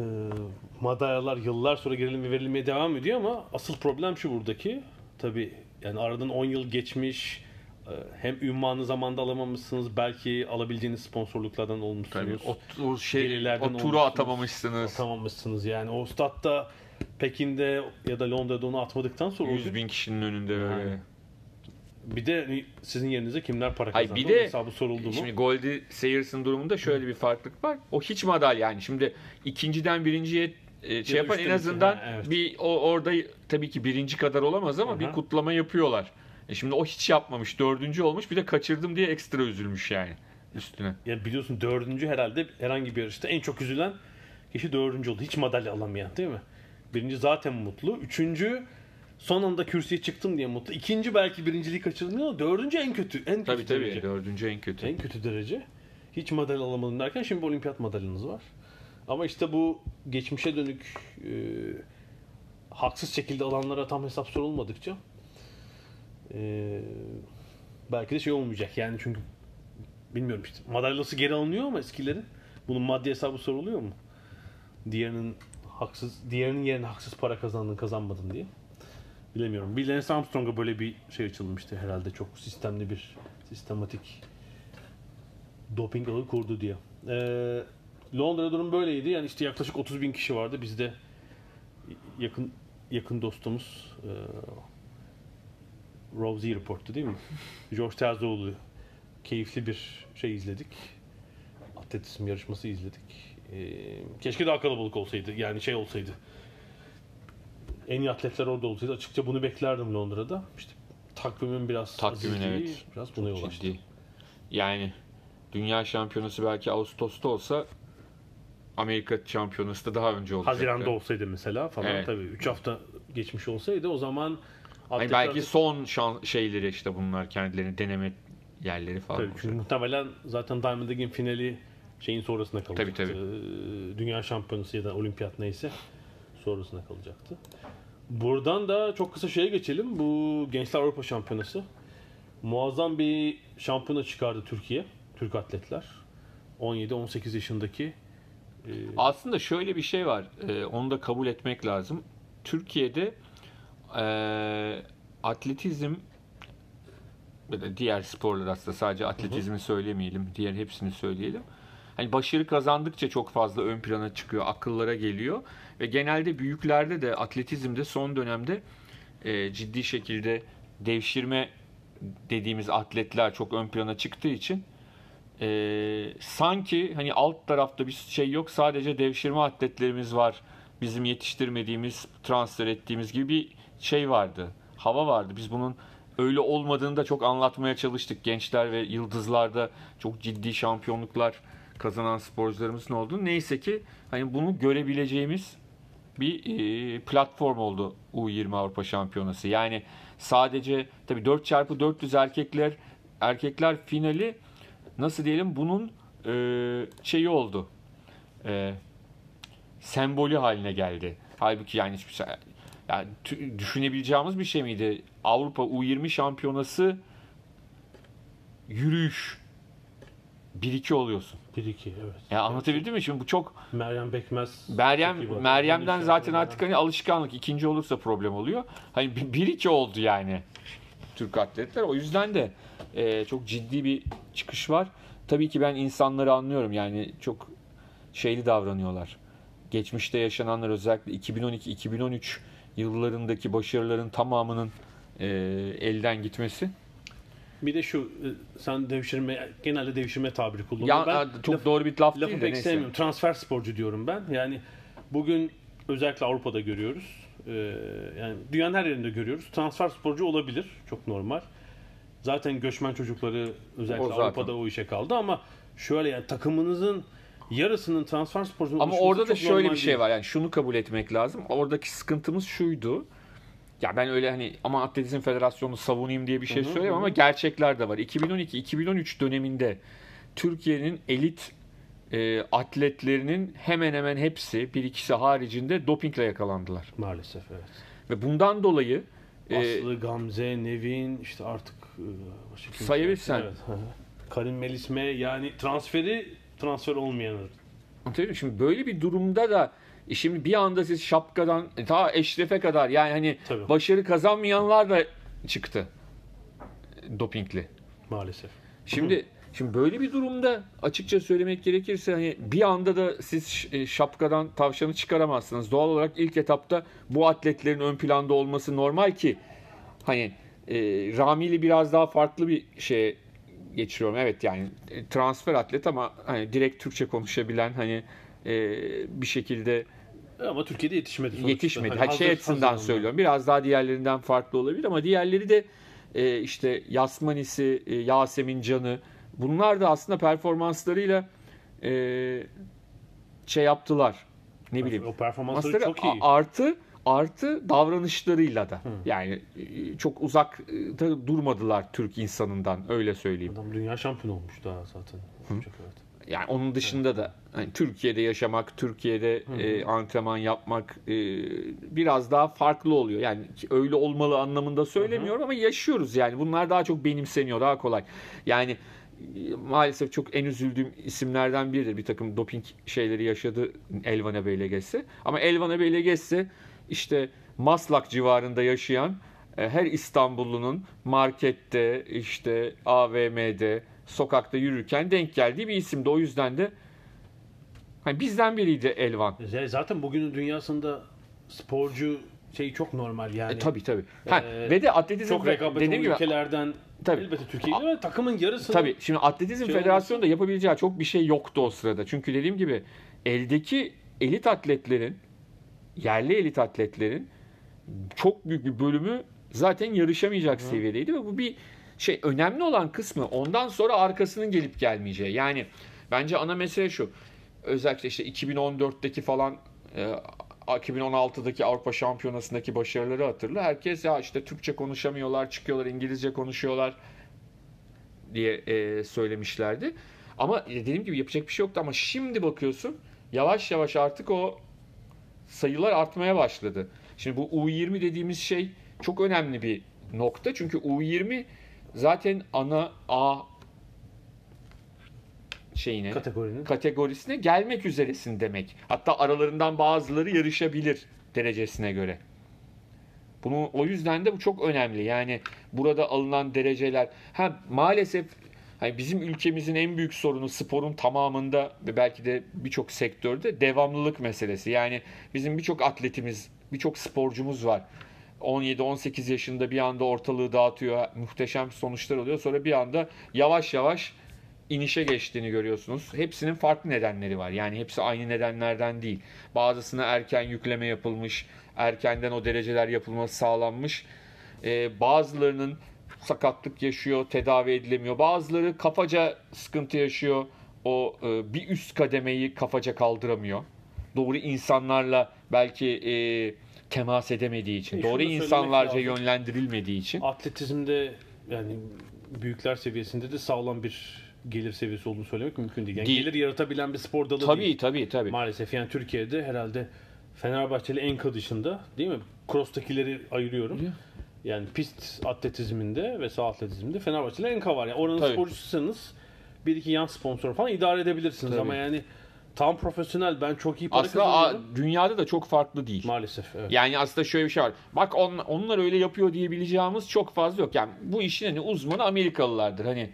madalyalar yıllar sonra gerilime verilmeye devam ediyor ama asıl problem şu buradaki. Tabii yani aradan on yıl geçmiş. Hem ünvanı zamanda alamamışsınız, belki alabileceğiniz sponsorluklardan olmuşsunuz. Tabii, o, o şey, o turu atamamışsınız. Atamamışsınız yani. O statta Pekin'de ya da Londra'da onu atmadıktan sonra yüz bin kişinin önünde yani. Böyle. Bir de sizin yerinize kimler para kazandı? Hayır, bir de hesabı soruldu mu? Şimdi Goldie Sayers'ın durumunda şöyle Hı. bir farklılık var. O hiç madal yani. Şimdi ikinciden birinciye şey ya yapan en azından ha, evet. bir o, orada tabii ki birinci kadar olamaz ama Hı-hı. bir kutlama yapıyorlar. E şimdi o hiç yapmamış. Dördüncü olmuş. Bir de kaçırdım diye ekstra üzülmüş yani üstüne. Ya biliyorsun, dördüncü herhalde herhangi bir yarışta en çok üzülen kişi dördüncü oldu. Hiç madalya alamayan, değil mi? Birinci zaten mutlu. Üçüncü son anda kürsüye çıktım diye mutlu. İkinci belki birinciliği kaçırılmıyor ama dördüncü en kötü. En kötü tabii derece. Tabii. Dördüncü en kötü. En kötü derece. Hiç madalya alamadım derken şimdi bir olimpiyat madalyanız var. Ama işte bu geçmişe dönük e, haksız şekilde alanlara tam hesap sorulmadıkça Ee, belki de şey olmayacak yani, çünkü bilmiyorum işte madalyası geri alınıyor ama eskilerin bunun maddi hesabı soruluyor mu? Diğerinin haksız diğerinin yerine haksız para kazandın kazanmadın diye bilemiyorum. Bill Lance Armstrong'a böyle bir şey açılmıştı herhalde, çok sistemli bir sistematik doping ağı kurdu diye. Ee, Londra durum böyleydi yani, işte yaklaşık otuz bin kişi vardı. Bizde yakın yakın dostumuz e, Rosie Report'tu değil mi? George Terzioğlu. Keyifli bir şey izledik. Atletizm yarışması izledik. Ee, keşke daha kalabalık olsaydı. Yani şey olsaydı. En iyi atletler orada olsaydı. Açıkça bunu beklerdim Londra'da. İşte takvimin biraz takvimin evet. Biraz buna yol açtı. Yani dünya şampiyonası belki Ağustos'ta olsa, Amerika şampiyonası da daha önce olacaktı. Haziran'da olsaydı mesela falan evet. Tabii üç hafta geçmiş olsaydı o zaman yani belki son şan, şeyleri işte bunlar, kendilerini deneme yerleri falan. Tabii, çünkü muhtemelen zaten Diamond League'in finali şeyin sonrasında kalacaktı. Tabii, tabii. Dünya şampiyonası ya da olimpiyat neyse sonrasında kalacaktı. Buradan da çok kısa şeye geçelim. Bu Gençler Avrupa Şampiyonası. Muazzam bir şampiyona çıkardı Türkiye. Türk atletler. on yedi on sekiz yaşındaki. E... Aslında şöyle bir şey var. E, onu da kabul etmek lazım. Türkiye'de Ee, atletizm, diğer sporlar aslında, sadece atletizmi hı hı. söylemeyelim, diğer hepsini söyleyelim. Hani başarı kazandıkça çok fazla ön plana çıkıyor, akıllara geliyor ve genelde büyüklerde de atletizmde son dönemde e, ciddi şekilde devşirme dediğimiz atletler çok ön plana çıktığı için e, sanki hani alt tarafta bir şey yok, sadece devşirme atletlerimiz var, bizim yetiştirmediğimiz, transfer ettiğimiz gibi bir şey vardı, hava vardı. Biz bunun öyle olmadığını da çok anlatmaya çalıştık. Gençler ve yıldızlarda çok ciddi şampiyonluklar kazanan sporcularımızın olduğunu. Neyse ki hani bunu görebileceğimiz bir platform oldu U yirmi Avrupa Şampiyonası. Yani sadece tabii dört çarpı dört yüz erkekler erkekler finali nasıl diyelim, bunun şeyi oldu. Sembolü haline geldi. Halbuki yani hiçbir şey, yani düşünebileceğimiz bir şey miydi? Avrupa U yirmi şampiyonası yürüyüş bir iki oluyorsun. bir iki evet. Yani anlatabildim mi? Şimdi bu çok Meryem Bekmez. Meryem Meryem'den zaten artık hani alışkanlık, ikinci olursa problem oluyor. Hani bir iki oldu yani Türk atletler. O yüzden de e, çok ciddi bir çıkış var. Tabii ki ben insanları anlıyorum. Yani çok şeyli davranıyorlar. Geçmişte yaşananlar, özellikle iki bin on iki iki bin on üç yıllarındaki başarıların tamamının e, elden gitmesi. Bir de şu, sen devşirme, genelde devşirme tabiri kullanıyorsun. Ya, ben çok laf, doğru bir laf değil de neyse. Lafı pek sevmiyorum. Transfer sporcu diyorum ben. Yani bugün özellikle Avrupa'da görüyoruz. Ee, yani dünyanın her yerinde görüyoruz. Transfer sporcu olabilir. Çok normal. Zaten göçmen çocukları özellikle o Avrupa'da o işe kaldı ama şöyle yani takımınızın yarısının transfer sporcu olması çok normal. Ama orada da şöyle bir şey değil var. Yani şunu kabul etmek lazım. Oradaki sıkıntımız şuydu. Ya ben öyle hani ama Atletizm Federasyonu'nu savunayım diye bir şey söyleyeyim ama gerçekler de var. iki bin on iki iki bin on üç döneminde Türkiye'nin elit e, atletlerinin hemen hemen hepsi, bir ikisi haricinde dopingle yakalandılar. Maalesef evet. Ve bundan dolayı Aslı, e, Gamze, Nevin işte artık e, sayabilirsen. Evet. Karim Melisme yani transferi transfer olmayanlar. Anlatabiliyor muyum? Şimdi böyle bir durumda da E şimdi bir anda siz şapkadan ta Eşref'e kadar yani hani tabii başarı kazanmayanlar da çıktı dopingli. Maalesef. Şimdi Hı. şimdi böyle bir durumda açıkça söylemek gerekirse hani bir anda da siz şapkadan tavşanı çıkaramazsınız. Doğal olarak ilk etapta bu atletlerin ön planda olması normal ki hani e, Ramil'i biraz daha farklı bir şeye geçiriyorum. Evet yani transfer atlet ama hani direkt Türkçe konuşabilen hani e, bir şekilde ama Türkiye'de yetişmedi sonuçta. Yetişmedi. Hani hazır, şey açısından söylüyorum. Biraz daha diğerlerinden farklı olabilir ama diğerleri de e, işte Yasmani'si, e, Yasemin Can'ı, bunlar da aslında performanslarıyla e, şey yaptılar. Ne bileyim. O performansları Master, çok iyi. Artı, artı davranışlarıyla da. Hı. Yani e, çok uzak e, da durmadılar Türk insanından. Öyle söyleyeyim. Adam dünya şampiyonu olmuş daha zaten. Olacak, evet. Yani onun dışında evet da hani Türkiye'de yaşamak, Türkiye'de e, antrenman yapmak e, biraz daha farklı oluyor. Yani öyle olmalı anlamında söylemiyorum hı hı ama yaşıyoruz yani. Bunlar daha çok benimseniyor, daha kolay. Yani e, maalesef çok en üzüldüğüm isimlerden biridir. Bir takım doping şeyleri yaşadı Elvan Abeylegesse. Ama Elvan Abeylegesse işte Maslak civarında yaşayan e, her İstanbullunun markette, işte A V M'de, sokakta yürürken denk geldiği bir isimdi. O yüzden de hani bizden biriydi Elvan. Zaten bugünün dünyasında sporcu şeyi çok normal yani. E, tabii tabii. Ha, ee, ve de atletizm çok rekabetçi ülkelerden tabii elbette Türkiye'de ama takımın yarısı. Tabii şimdi Atletizm şey Federasyonu da yapabileceği çok bir şey yoktu o sırada. Çünkü dediğim gibi eldeki elit atletlerin, yerli elit atletlerin çok büyük bir bölümü zaten yarışamayacak hı seviyedeydi ve bu bir şey, önemli olan kısmı ondan sonra arkasının gelip gelmeyeceği. Yani bence ana mesele şu. Özellikle işte iki bin on dörtteki falan iki bin on altıdaki Avrupa Şampiyonası'ndaki başarıları hatırla. Herkes ya işte Türkçe konuşamıyorlar, çıkıyorlar İngilizce konuşuyorlar diye söylemişlerdi. Ama dediğim gibi yapacak bir şey yoktu ama şimdi bakıyorsun yavaş yavaş artık o sayılar artmaya başladı. Şimdi bu U yirmi dediğimiz şey çok önemli bir nokta. Çünkü U yirmi zaten ana A şeyine, kategorinin kategorisine gelmek üzeresin demek. Hatta aralarından bazıları yarışabilir derecesine göre. Bunu o yüzden de bu çok önemli. Yani burada alınan dereceler ha maalesef hani bizim ülkemizin en büyük sorunu sporun tamamında ve belki de birçok sektörde devamlılık meselesi. Yani bizim birçok atletimiz, birçok sporcumuz var. on yedi on sekiz yaşında bir anda ortalığı dağıtıyor. Muhteşem sonuçlar oluyor. Sonra bir anda yavaş yavaş inişe geçtiğini görüyorsunuz. Hepsinin farklı nedenleri var. Yani hepsi aynı nedenlerden değil. Bazısına erken yükleme yapılmış. Erkenden o dereceler yapılması sağlanmış. Ee, bazılarının sakatlık yaşıyor. Tedavi edilemiyor. Bazıları kafaca sıkıntı yaşıyor. O e, bir üst kademeyi kafaca kaldıramıyor. Doğru insanlarla belki E, temas edemediği için, e doğru insanlarca yönlendirilmediği için. Atletizmde yani büyükler seviyesinde de sağlam bir gelir seviyesi olduğunu söylemek mümkün değil. Yani değil. Gelir yaratabilen bir spor dalı tabii, değil. Tabii tabii. Maalesef yani Türkiye'de herhalde Fenerbahçeli Enka dışında değil mi? Cross'takileri ayırıyorum. Hı. Yani pist atletizminde ve sağ atletizminde Fenerbahçeli Enka var. Yani oranın tabii sporcusunuz. Bir iki yan sponsor falan idare edebilirsiniz tabii ama yani tam profesyonel ben çok iyi para kazanıyorum. Aslında dünyada da çok farklı değil. Maalesef. Evet. Yani aslında şöyle bir şey var. Bak on, onlar öyle yapıyor diyebileceğimiz çok fazla yok. Yani bu işin hani uzmanı Amerikalılardır. Hani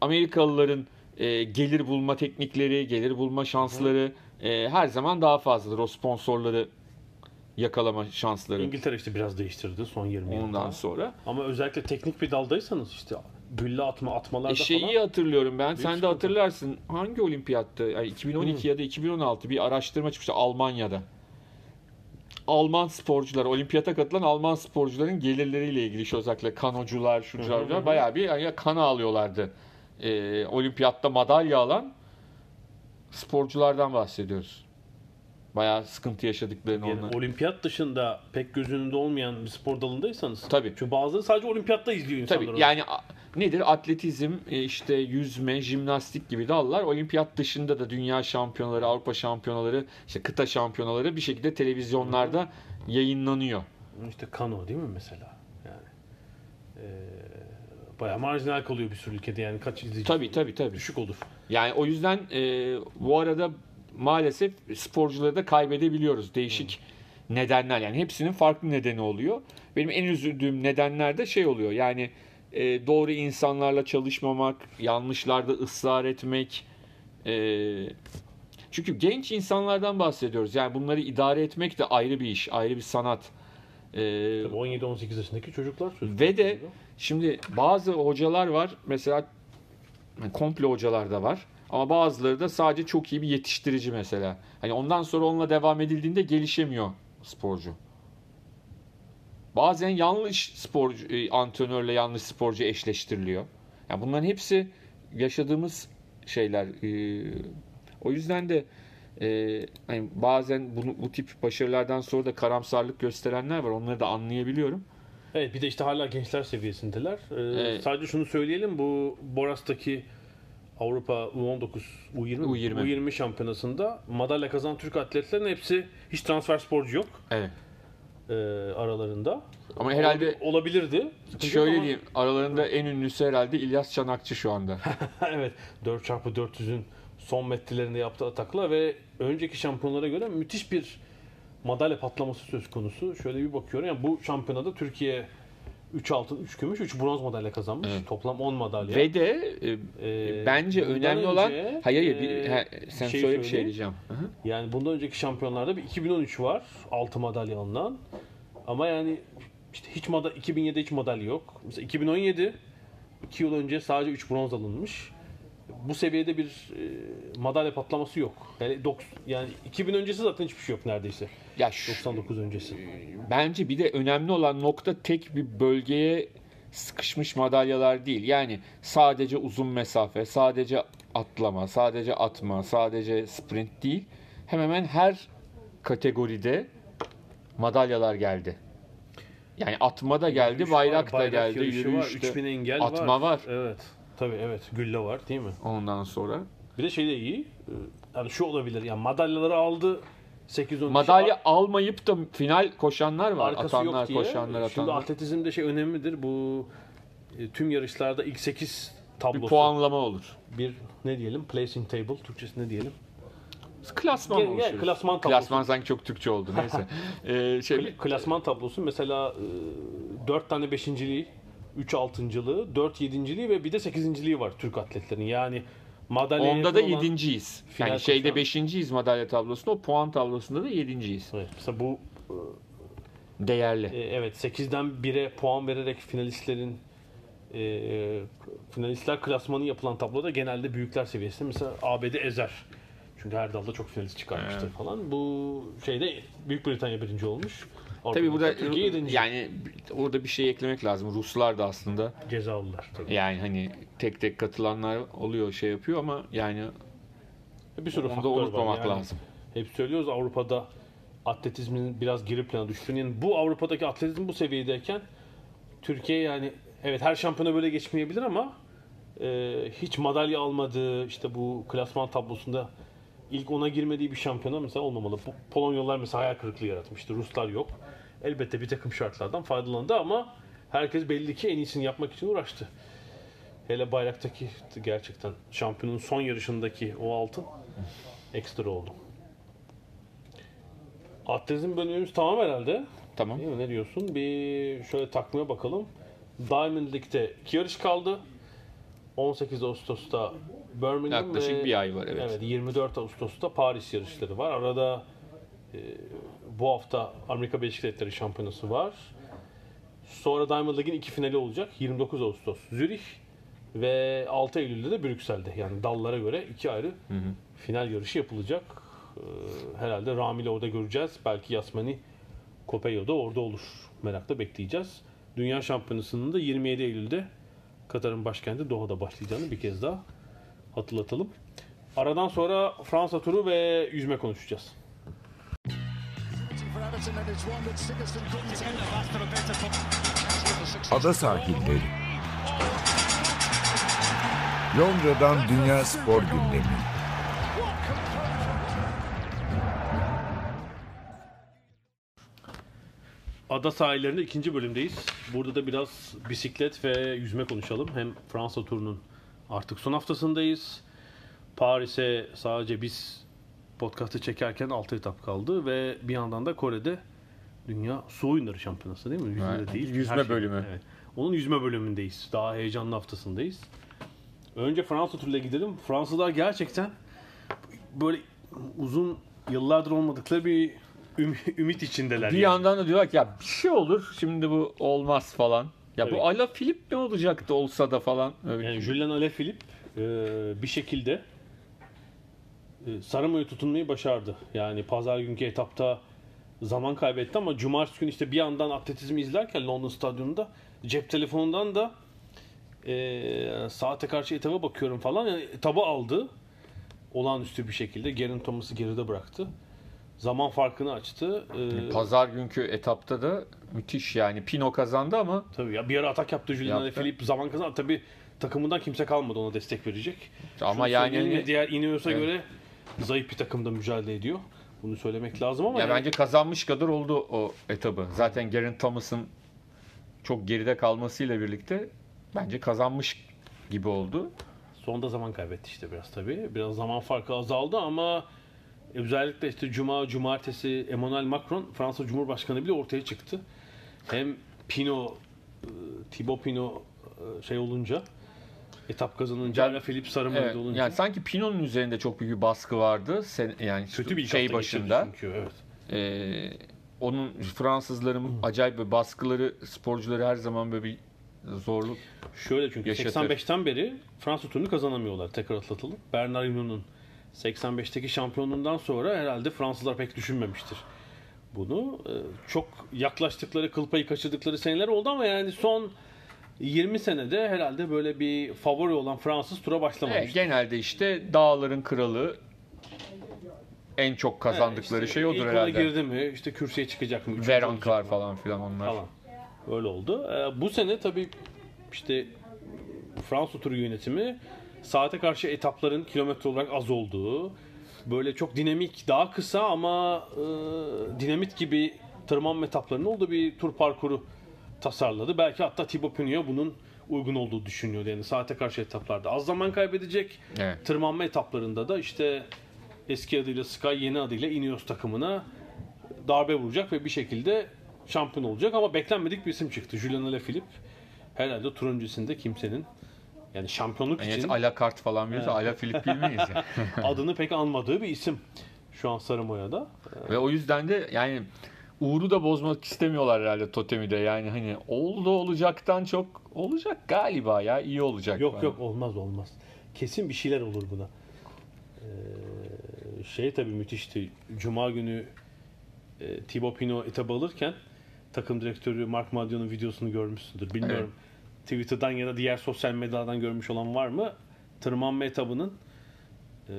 Amerikalıların e, gelir bulma teknikleri, gelir bulma şansları e, her zaman daha fazladır. O sponsorları yakalama şansları. İngiltere işte biraz değiştirdi son yirmi yılda. Ondan sonra. Ama özellikle teknik bir daldaysanız işte gülle atma, atmalarda e şeyi falan. Şeyi hatırlıyorum ben. Büyük sen şey de hatırlarsın. Hangi olimpiyatta? Yani iki bin on iki hmm. ya da iki bin on altı bir araştırma çıkmıştı Almanya'da. Alman sporcular, olimpiyata katılan Alman sporcuların gelirleriyle ilgili şey özellikle kanocular, şucular bayağı bir yani kan ağlıyorlardı. Ee, olimpiyatta madalya alan sporculardan bahsediyoruz. Bayağı sıkıntı yaşadıklarını yani onlar. Olimpiyat dışında pek göz önünde olmayan bir spor dalındaysanız. Tabii. Çünkü bazıları sadece olimpiyatta izliyor insanlar. Tabii. Onu. Yani nedir? Atletizm, işte yüzme, jimnastik gibi dallar. Olimpiyat dışında da dünya şampiyonaları, Avrupa şampiyonaları, işte kıta şampiyonaları bir şekilde televizyonlarda hmm. yayınlanıyor. İşte kano değil mi mesela? Yani ee, bayağı marjinal kalıyor bir sürü ülkede yani kaç izleyici. Tabii tabii tabii. Düşük olur. Yani o yüzden e, bu arada maalesef sporcuları da kaybedebiliyoruz. Değişik hmm. nedenler yani hepsinin farklı nedeni oluyor. Benim en üzüldüğüm nedenler de şey oluyor yani e, doğru insanlarla çalışmamak, yanlışlarda ısrar etmek. E, çünkü genç insanlardan bahsediyoruz. Yani bunları idare etmek de ayrı bir iş, ayrı bir sanat. E, on yedi on sekiz yaşındaki çocuklar. Ve de şimdi bazı hocalar var mesela komple hocalar da var. Ama bazıları da sadece çok iyi bir yetiştirici mesela. Hani ondan sonra onunla devam edildiğinde gelişemiyor sporcu. Bazen yanlış sporcu, antrenörle yanlış sporcu eşleştiriliyor. Yani bunların hepsi yaşadığımız şeyler. O yüzden de hani bazen bu, bu tip başarılardan sonra da karamsarlık gösterenler var. Onları da anlayabiliyorum. Evet, bir de işte hala gençler seviyesindeler. Ee, evet. Sadece şunu söyleyelim. Bu Boras'taki Avrupa U on dokuz U yirmi, U yirmi. U yirmi şampiyonasında madalya kazanan Türk atletlerin hepsi hiç transfer sporcu yok. Evet. Ee, aralarında. Ama herhalde olabilirdi. Şöyle ama diyeyim, aralarında en ünlüsü herhalde İlyas Çanakçı şu anda. Evet. dört çarpı dört yüz'ün son metrelerinde yaptığı atakla ve önceki şampiyonlara göre müthiş bir madalya patlaması söz konusu. Şöyle bir bakıyorum. Yani bu şampiyonada Türkiye üç altın, üç gümüş, üç bronz madalya kazanmış. Evet. Toplam on madalya. Ve de e, ee, bence önemli önce, olan hayır ya bir, he, sen şey söyle bir şey diyeceğim. Hı-hı. Yani bundan önceki şampiyonlarda bir iki bin on üç var. altı madalya alınan. Ama yani işte hiç madalya iki bin yedi hiç madalya yok. Mesela iki bin on yedi iki yıl önce sadece üç bronz alınmış. Bu seviyede bir e, madalya patlaması yok. Yani, dok, yani iki bin öncesi zaten hiçbir şey yok neredeyse. Ya şu, doksan dokuz öncesi. Bence bir de önemli olan nokta tek bir bölgeye sıkışmış madalyalar değil. Yani sadece uzun mesafe, sadece atlama, sadece atma, sadece sprint değil. Hemen hemen her kategoride madalyalar geldi. Yani atma da geldi, yürüyüş bayrak var, da bayrak geldi, yürüyüş de, engel atma var. var. Evet. Tabii evet. Gülle var değil mi? Ondan sonra. Bir de şey de iyi. Yani şu olabilir. Yani madalyaları aldı. sekiz on madalya al- almayıp da final koşanlar var. Arkası atanlar, koşanlar, atanlar. Şimdi atletizmde şey önemlidir. Bu tüm yarışlarda ilk sekiz tablosu. Bir puanlama olur. Bir ne diyelim? Placing table. Türkçesi ne diyelim? Klasman oluşuyor. Yani, klasman tablosu. Klasman sanki çok Türkçe oldu. Neyse. ee, şey, Kla- klasman tablosu. Mesela dört tane beşinciliği, üç altıncılığı, dört yedinciliği ve bir de sekizinciliği var Türk atletlerin. Yani madalyaya onda da yedinciyiz. Yani şeyde beşinciyiz madalya tablosunda, o puan tablosunda da yedinciyiz. Evet, mesela bu değerli. E, evet, sekizden bire puan vererek finalistlerin e, e, finalistler klasmanı yapılan tabloda genelde büyükler seviyesinde. Mesela A B D ezer. Çünkü her dalda çok finalist çıkarmıştır evet. falan. Bu şeyde Büyük Britanya birinci olmuş. Orada tabii burada yani orada bir şey eklemek lazım. Ruslar da aslında cezalılar tabii. Yani hani tek tek katılanlar oluyor, şey yapıyor ama yani bir sürü faktör unutmamak yani lazım. Hep söylüyoruz Avrupa'da atletizmin biraz geri plana düştüğünü. Yani bu Avrupa'daki atletizm bu seviyedeyken Türkiye yani evet her şampiyona böyle geçmeyebilir ama e, hiç madalya almadığı, işte bu klasman tablosunda ilk ona girmediği bir şampiyona mesela olmamalı. Polonyalılar mesela hayal kırıklığı yaratmıştı. Ruslar yok. Elbette bir takım şartlardan faydalandı ama herkes belli ki en iyisini yapmak için uğraştı. Hele bayraktaki gerçekten şampiyonun son yarışındaki o altın ekstra oldu. Atletizm bölümümüz tamam herhalde. Tamam. Değil mi? Ne diyorsun? Bir şöyle takvime bakalım. Diamond League'de iki yarış kaldı. on sekiz Ağustos'ta Birmingham yaklaşık ve, bir ay var, evet. Evet, yirmi dört Ağustos'ta Paris yarışları var. Arada e, bu hafta Amerika Birleşik Devletleri Şampiyonası var. Sonra Diamond League'in iki finali olacak. yirmi dokuz Ağustos Zürich ve altı Eylül'de de Brüksel'de. Yani dallara göre iki ayrı hı hı. final yarışı yapılacak. E, herhalde Ramil'i orada göreceğiz. Belki Yasmani Copello da orada olur. Merakla bekleyeceğiz. Dünya Şampiyonası'nın da yirmi yedi Eylül'de Katar'ın başkenti Doha'da başlayacağını bir kez daha hatırlatalım. Aradan sonra Fransa turu ve yüzme konuşacağız. Ada sahilleri. Londra'dan Dünya Spor Gündemi. Ada sahillerinde ikinci bölümdeyiz. Burada da biraz bisiklet ve yüzme konuşalım. Hem Fransa turunun artık son haftasındayız. Paris'e sadece biz podcast'ı çekerken altı etap kaldı ve bir yandan da Kore'de Dünya Su Oyunları Şampiyonası değil mi? Yüzme evet. değil. Yüzme her bölümü. Şey, evet. Onun yüzme bölümündeyiz. Daha heyecanlı haftasındayız. Önce Fransa turuna gidelim. Fransızlar gerçekten böyle uzun yıllardır olmadıkları bir ümit içindeler. Bir yani. yandan da diyorlar ki ya bir şey olur. Şimdi bu olmaz falan. Ya evet. bu Alaphilippe ne olacaktı olsa da falan. Evet. Yani Julien Alaphilippe e, bir şekilde e, Sarımay'a tutunmayı başardı. Yani pazar günkü etapta zaman kaybetti ama cumartesi günü işte bir yandan atletizmi izlerken London Stadyumunda cep telefonundan da e, saate karşı etaba bakıyorum falan. Yani etabı aldı. Olağanüstü bir şekilde. Geraint Thomas'ı geride bıraktı. Zaman farkını açtı. Ee, Pazar günkü etapta da müthiş yani. Pinot kazandı ama. Tabii ya bir ara atak yaptı Julien Alaphilippe. Zaman kazandı. Tabii takımından kimse kalmadı ona destek verecek. Ama Şunu yani. Diğer İneos'a evet. göre zayıf bir takımda mücadele ediyor. Bunu söylemek lazım ama. Ya yani... Bence kazanmış kadar oldu o etabı. Zaten Geraint Thomas'ın çok geride kalmasıyla birlikte bence kazanmış gibi oldu. Sonda zaman kaybetti işte biraz tabii. Biraz zaman farkı azaldı ama özellikle işte Cuma, Cumartesi Emmanuel Macron, Fransa Cumhurbaşkanı bile ortaya çıktı. Hem Pinot, Thibaut Pinot şey olunca, etap kazanınca, Alaphilippe Sarımay'da evet, olunca. Yani sanki Pinot'un üzerinde çok büyük bir baskı vardı. Sen, yani kötü bir şey başında. Çünkü, evet. E, onun Fransızların hmm. acayip bir baskıları, sporcuları her zaman böyle bir zorluk. Şöyle çünkü yaşatır. seksen beşten beri Fransa turunu kazanamıyorlar. Tekrar atlatalım. Bernard Hinault'un seksen beşteki şampiyonluğundan sonra herhalde Fransızlar pek düşünmemiştir bunu. Çok yaklaştıkları, kıl payı kaçırdıkları seneler oldu ama yani son yirmi senede herhalde böyle bir favori olan Fransız tura başlamamıştır. Evet, genelde işte dağların kralı en çok kazandıkları evet, işte şey odur herhalde. İlk ona girdi mi, işte kürsüye çıkacak mı? Veranklar falan filan onlar. Falan. Öyle oldu. Bu sene tabii işte Fransa turu yönetimi saate karşı etapların kilometre olarak az olduğu, böyle çok dinamik, daha kısa ama e, dinamit gibi tırmanma etaplarının olduğu bir tur parkuru tasarladı. Belki hatta Thibaut Pinot'a bunun uygun olduğu düşünüyordu. Yani saate karşı etaplarda az zaman kaybedecek, evet. tırmanma etaplarında da işte eski adıyla Sky, yeni adıyla Ineos takımına darbe vuracak ve bir şekilde şampiyon olacak. Ama beklenmedik bir isim çıktı. Julien Alaphilippe herhalde tur öncesinde kimsenin yani şampiyonluk yani için alakart falan biliriz evet. Alaphilippe bilmeyiz yani. Adını pek anmadığı bir isim şu an Sarımaya'da. Ve o yüzden de yani uğru da bozmak istemiyorlar herhalde totemi de. Yani hani oldu olacaktan çok olacak galiba ya iyi olacak. Yok falan. Yok olmaz olmaz. Kesin bir şeyler olur buna. Ee, şey tabii müthişti. Cuma günü e, Thibaut Pinot etabı alırken takım direktörü Mark Madion'un videosunu görmüşsündür. Bilmiyorum. Evet. Twitter'dan ya da diğer sosyal medyadan görmüş olan var mı? Tırmanma etabının e,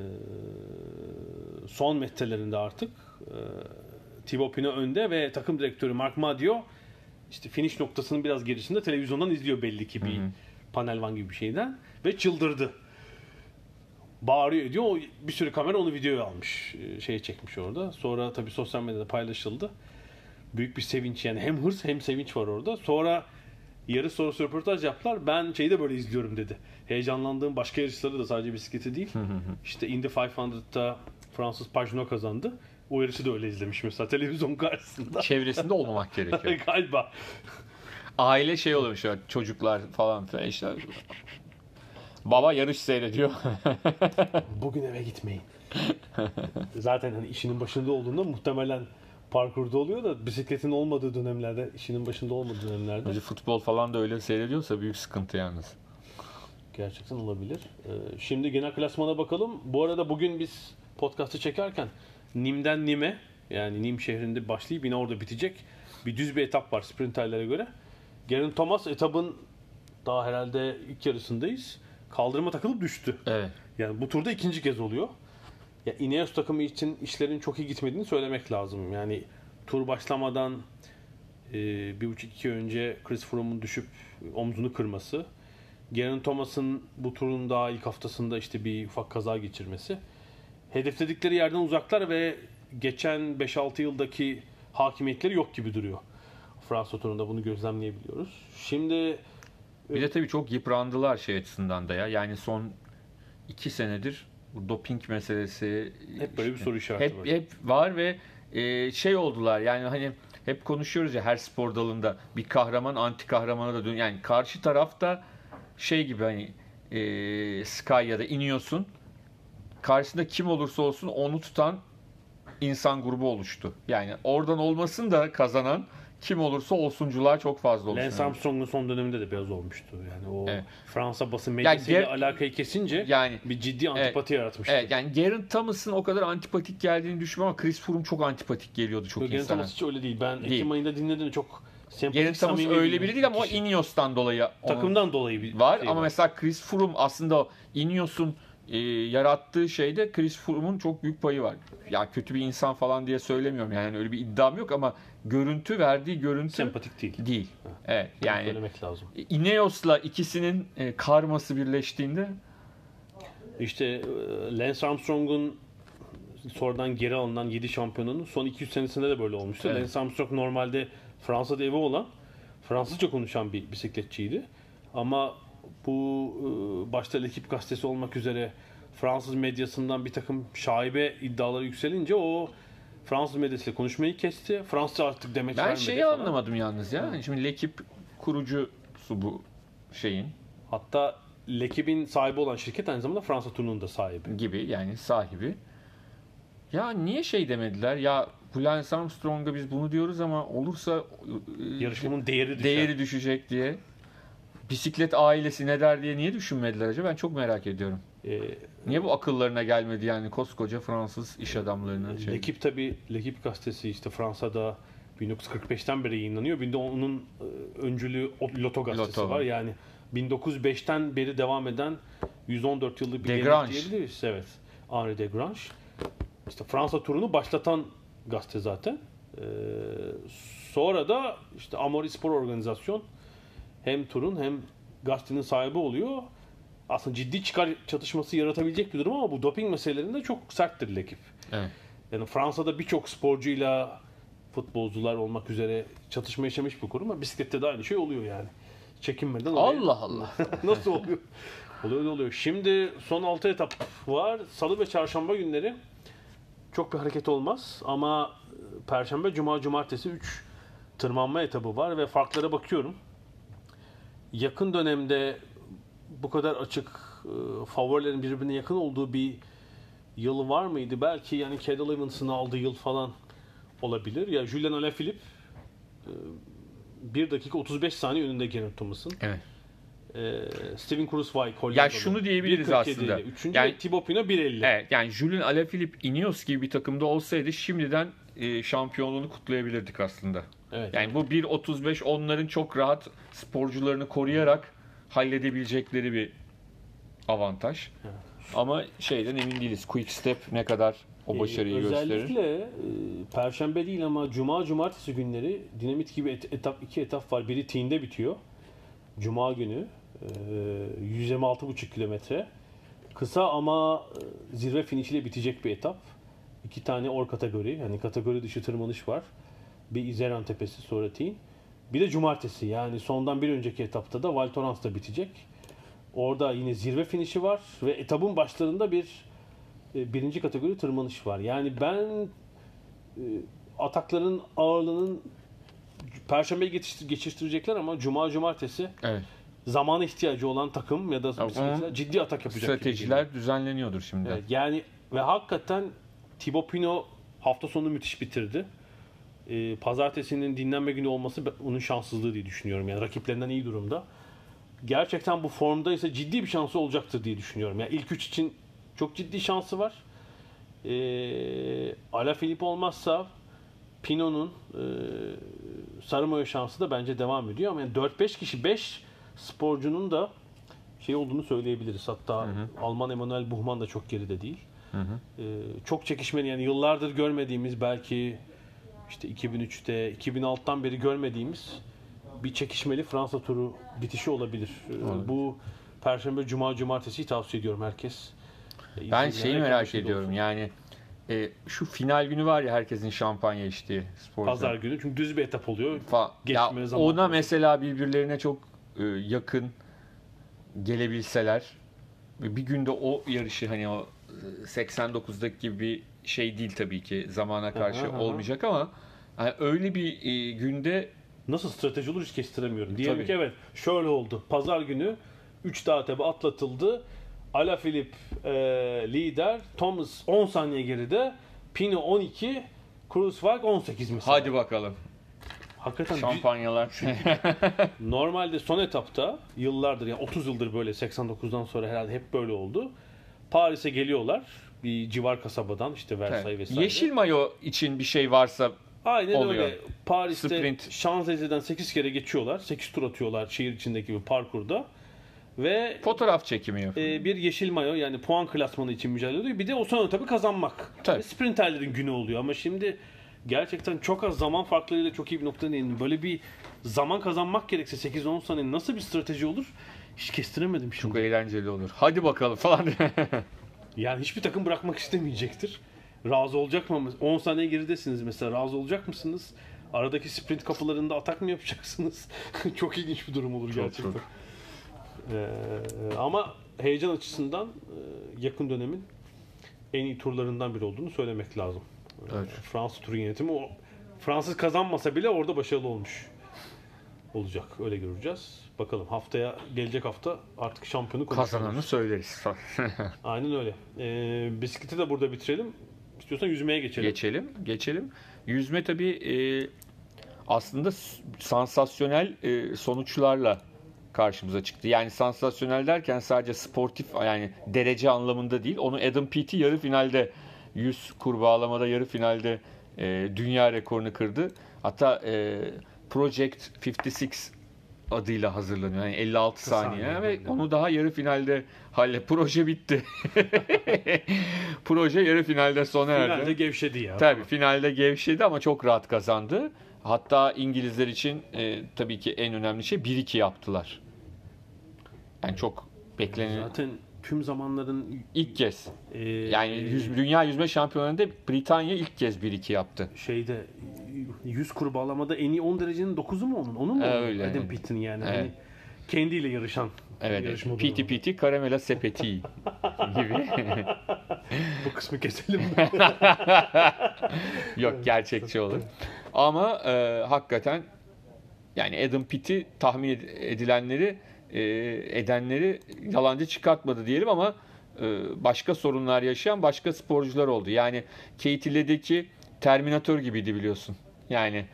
son metrelerinde artık e, Thibaut Pinot önde ve takım direktörü Marc Madiot işte finish noktasının biraz gerisinde televizyondan izliyor belli ki bir Hı-hı. panel van gibi bir şeyden ve çıldırdı. bağırıyor ediyor. O, bir sürü kamera onu videoya almış. Şey çekmiş orada. Sonra tabii sosyal medyada paylaşıldı. Büyük bir sevinç yani. Hem hırs hem sevinç var orada. Sonra yarı sorusu röportaj yaptılar. Ben şeyi de böyle izliyorum dedi. Heyecanlandığım başka yarışları da, sadece bisikleti değil. İşte Indy beş yüz'da Fransız Pagno kazandı. O yarışı da öyle izlemiş mesela televizyon karşısında. Çevresinde olmamak gerekiyor. Galiba. Aile şey oluyormuş ya, çocuklar falan filan işte. Baba yarış seyrediyor. Bugün eve gitmeyin. Zaten hani işinin başında olduğunda muhtemelen parkurda oluyor da, bisikletin olmadığı dönemlerde, işinin başında olmadığı dönemlerde. Hadi futbol falan da öyle seyrediyorsa büyük sıkıntı yalnız. Gerçekten olabilir. Şimdi genel klasmana bakalım. Bu arada bugün biz podcast'ı çekerken Nim'den Nim'e, yani Nim şehrinde başlayıp yine orada bitecek bir düz bir etap var sprinterlere göre. Geraint Thomas etapın daha herhalde ilk yarısındayız. Kaldırıma takılıp düştü. Evet. Yani bu turda ikinci kez oluyor. Ya Ineos takımı için işlerin çok iyi gitmediğini söylemek lazım. Yani tur başlamadan e, bir buçuk iki önce Chris Froome'un düşüp omzunu kırması, Geraint Thomas'ın bu turun daha ilk haftasında işte bir ufak kaza geçirmesi, hedefledikleri yerden uzaklar ve geçen beş altı yıldaki hakimiyetleri yok gibi duruyor. Fransa turunda bunu gözlemleyebiliyoruz. Şimdi bir de tabii çok yıprandılar şey açısından da ya. Yani son iki senedir bu doping meselesi hep böyle işte, bir soru işareti hep, var. Hep var ve e, şey oldular yani, hani hep konuşuyoruz ya her spor dalında bir kahraman anti kahramana da dön. Yani karşı tarafta şey gibi hani e, Sky'da iniyorsun. Karşısında kim olursa olsun onu tutan insan grubu oluştu. Yani oradan olmasın da kazanan kim olursa olsuncular çok fazla olsun. Lance Armstrong'un son döneminde de biraz olmuştu. Yani o evet. Fransa basın medyasıyla yani, alakayı kesince yani, bir ciddi antipati evet, yaratmıştı. Evet, yani Geraint Thomas'ın o kadar antipatik geldiğini düşünmüyorum ama Chris Froome çok antipatik geliyordu çok insana. Geraint Thomas hiç öyle değil. Ben değil. Ekim ayında dinlediğimde çok sempatik. Geraint Thomas öyle biri değil ama kişi. Ineos'tan dolayı. Takımdan dolayı bir var. Şey ama var. Mesela Chris Froome aslında Ineos'un E, yarattığı şeyde Chris Froome'un çok büyük payı var. Ya kötü bir insan falan diye söylemiyorum yani, öyle bir iddiam yok ama görüntü, verdiği görüntü sempatik değil. Değil. Ha. Evet. Yani söylemek lazım. Ineos'la ikisinin e, karması birleştiğinde işte e, Lance Armstrong'un sonradan geri alınan yedi şampiyonunun son iki yüz senesinde de böyle olmuştu. Evet. Lance Armstrong normalde Fransa'da evi olan, Fransızca konuşan bir bisikletçiydi. Ama bu başta L'Equipe gazetesi olmak üzere Fransız medyasından bir takım şaibe iddiaları yükselince o Fransız medyasıyla konuşmayı kesti. Fransa artık demek vermedi. Ben şeyi falan anlamadım yalnız ya. Yani şimdi L'Equipe kurucusu bu şeyin. Hatta L'Equipe'in sahibi olan şirket aynı zamanda Fransa turunun da sahibi. Gibi yani sahibi. Ya niye şey demediler ya, Lance Armstrong'a biz bunu diyoruz ama olursa yarışmanın değeri düşer. değeri düşecek diye. Bisiklet ailesi ne der diye niye düşünmediler acaba? Ben çok merak ediyorum. Ee, niye bu akıllarına gelmedi yani koskoca Fransız iş adamlarının? Şey. L'Equipe tabii, L'Equipe gazetesi işte Fransa'da bin dokuz yüz kırk beş'ten beri yayınlanıyor. Bir de onun öncülüğü Loto gazetesi Loto. var. Yani bin dokuz yüz beş'ten beri devam eden yüz on dört yıllık bir gelenek diyebiliriz. Evet. Henri de Grange. İşte Fransa turunu başlatan gazete zaten. Ee, sonra da işte Amaury Spor Organizasyon hem turun hem gazetenin sahibi oluyor. Aslında ciddi çıkar çatışması yaratabilecek bir durum ama bu doping meselelerinde çok serttir L'Equipe. Evet. Yani Fransa'da birçok sporcuyla, futbolcular olmak üzere çatışma yaşamış bir kurum ama bisiklette de aynı şey oluyor yani. Çekinmeden oluyor. Allah Allah. Nasıl oluyor? Oluyor da oluyor. Şimdi son altı etap var. Salı ve çarşamba günleri çok bir hareket olmaz ama perşembe, cuma, cumartesi üç tırmanma etabı var ve farklara bakıyorum. Yakın dönemde bu kadar açık e, favorilerin birbirine yakın olduğu bir yıl var mıydı? Belki yani Cadel Evans'ın aldığı yıl falan olabilir. Ya Julien Alaphilippe e, bir dakika otuz beş saniye önünde Geraint Thomas'ın. Evet. E, Steven Kruiswijk Hollanda'da. Ya şunu diyebiliriz aslında. Üçüncü yani, Thibaut Pinot bir elli. Evet, yani Julien Alaphilippe Ineos gibi bir takımda olsaydı şimdiden e, şampiyonluğunu kutlayabilirdik aslında. Evet, yani evet. Bu bir otuz beş onların çok rahat sporcularını koruyarak halledebilecekleri bir avantaj. Evet. Ama şeyden emin değiliz. Quick step ne kadar o başarıyı ee, gösterir. Özellikle e, perşembe değil ama cuma cumartesi günleri dinamit gibi et, etap iki etap var. Biri Tien'de bitiyor. Cuma günü e, yüz yirmi altı buçuk kilometre. Kısa ama zirve finişiyle bitecek bir etap. İki tane or kategori, yani kategori dışı tırmanış var. Bir İzeran Tepesi, sonra Tin. Bir de cumartesi, yani sondan bir önceki etapta da Val Thorens'ta bitecek. Orada yine zirve finişi var ve etapın başlarında bir birinci kategori tırmanış var. Yani ben atakların ağırlığının Perşembe'ye geçiştirecekler ama Cuma, Cumartesi evet. zamana ihtiyacı olan takım ya da ya ciddi atak yapacak. Stratejiler düzenleniyordur şimdi. Evet, yani ve hakikaten Thibaut Pinot hafta sonu müthiş bitirdi. Ee, Pazartesinin dinlenme günü olması onun şanssızlığı diye düşünüyorum. Yani rakiplerinden iyi durumda. Gerçekten bu formda ise ciddi bir şansı olacaktır diye düşünüyorum. Yani ilk üç için çok ciddi şansı var. Ee, Alaphilippe olmazsa Pinot'un e, Sarımoya şansı da bence devam ediyor. Ama yani dört beş kişi, beş sporcunun da şey olduğunu söyleyebiliriz. Hatta hı hı. Alman Emmanuel Buchmann da çok geride değil. Hı hı. E, çok çekişmeli, yani yıllardır görmediğimiz, belki işte iki bin üçte, iki bin altıdan beri görmediğimiz bir çekişmeli Fransa turu bitişi olabilir. Evet. Bu Perşembe, Cuma, Cumartesi'yi tavsiye ediyorum herkes. E, ben şeyi merak ediyorum olsun. Yani e, şu final günü var ya, herkesin şampanya içtiği spor. Pazar günü, çünkü düz bir etap oluyor. Fa- ya zaman ona olsun. Mesela birbirlerine çok e, yakın gelebilseler bir günde o yarışı, hani o seksen dokuzdaki gibi bir şey değil tabii ki, zamana karşı aha, aha. olmayacak ama yani öyle bir e, günde nasıl strateji olur hiç kestiremiyorum. Diyelim ki evet şöyle oldu. Pazar günü üç dağ tepe atlatıldı. Alaphilippe e, lider, Thomas on saniye geride, Pinot on iki, Kruiswijk on sekiz mesela. Hadi bakalım. Hakikaten şampanyalar. Normalde son etapta yıllardır, yani otuz yıldır böyle, seksen dokuzdan sonra herhalde hep böyle oldu. Paris'e geliyorlar bir civar kasabadan, işte Versailles vesaire. Yeşil mayo için bir şey varsa aynen oluyor. Öyle. Paris'te sprint. Şanzelize'den sekiz kere geçiyorlar. sekiz tur atıyorlar şehir içindeki bir parkurda. Ve fotoğraf çekimi yapıyor. E, bir yeşil mayo, yani puan klasmanı için mücadele ediyor. Bir de o son tabii kazanmak. Tabii. Sprinterlerin günü oluyor ama şimdi gerçekten çok az zaman farklarıyla çok iyi bir noktada değilim. Böyle bir zaman kazanmak gerekse sekiz on saniye nasıl bir strateji olur? Hiç kestiremedim şimdi. Çok eğlenceli olur. Hadi bakalım falan. Yani hiçbir takım bırakmak istemeyecektir. Razı olacak mı? on saniye geridesiniz mesela. Razı olacak mısınız? Aradaki sprint kapılarında atak mı yapacaksınız? Çok ilginç bir durum olur gerçekten. Çok, çok. Ee, ama heyecan açısından yakın dönemin en iyi turlarından biri olduğunu söylemek lazım. Evet. Fransız turu yönetimi, o Fransız kazanmasa bile orada başarılı olmuş olacak. Öyle göreceğiz. Bakalım haftaya, gelecek hafta artık şampiyonu konuşuruz. Kazananı söyleriz. Aynen öyle. Ee, bisikleti de burada bitirelim. İstiyorsan yüzmeye geçelim. Geçelim, geçelim. Yüzme tabii e, aslında sansasyonel e, sonuçlarla karşımıza çıktı. Yani sansasyonel derken sadece sportif, yani derece anlamında değil. Onu Adam Peaty yarı finalde, yüz kurbağalamada yarı finalde e, dünya rekorunu kırdı. Hatta e, Project elli altı adıyla hazırlanıyor. Yani elli altı saniye, saniye ve yani. Onu daha yarı finalde halle. Proje bitti. Proje yarı finalde sona erdi. Finalde gevşedi ya. Tabii finalde gevşedi ama çok rahat kazandı. Hatta İngilizler için e, tabii ki en önemli şey bir iki yaptılar. Yani çok beklenen. Zaten tüm zamanların ilk kez. E, yani yüz, dünya yüzme şampiyonasında Britanya ilk kez bir iki yaptı. Şeyde yüz kurbağalamada en iyi on derecenin dokuzu mu onun? Onun mu? Öyle. Adam Peaty'nin yani. Evet. Hani kendiyle yarışan. Evet. Piti piti karamela sepeti gibi. Bu kısmı keselim. Yok, gerçekçi olur. Ama e, hakikaten yani Adam Peaty tahmin edilenleri e, edenleri yalancı çıkartmadı diyelim ama e, başka sorunlar yaşayan başka sporcular oldu. Yani Katie Ledecky Terminator gibiydi biliyorsun. Yani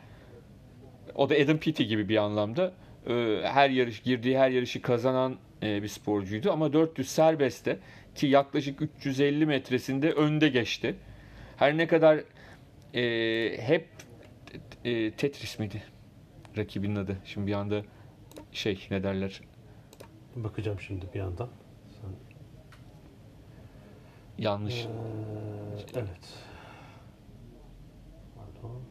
o da Adam Peaty gibi bir anlamda. E, her yarış, girdiği her yarışı kazanan e, bir sporcuydu ama dört yüz serbestte ki yaklaşık üç yüz elli metresinde önde geçti. Her ne kadar e, hep E, Tetris miydi rakibinin adı? Şimdi bir anda şey ne derler? Bakacağım şimdi bir yandan. Sen... Yanlış. Ee, evet. Pardon.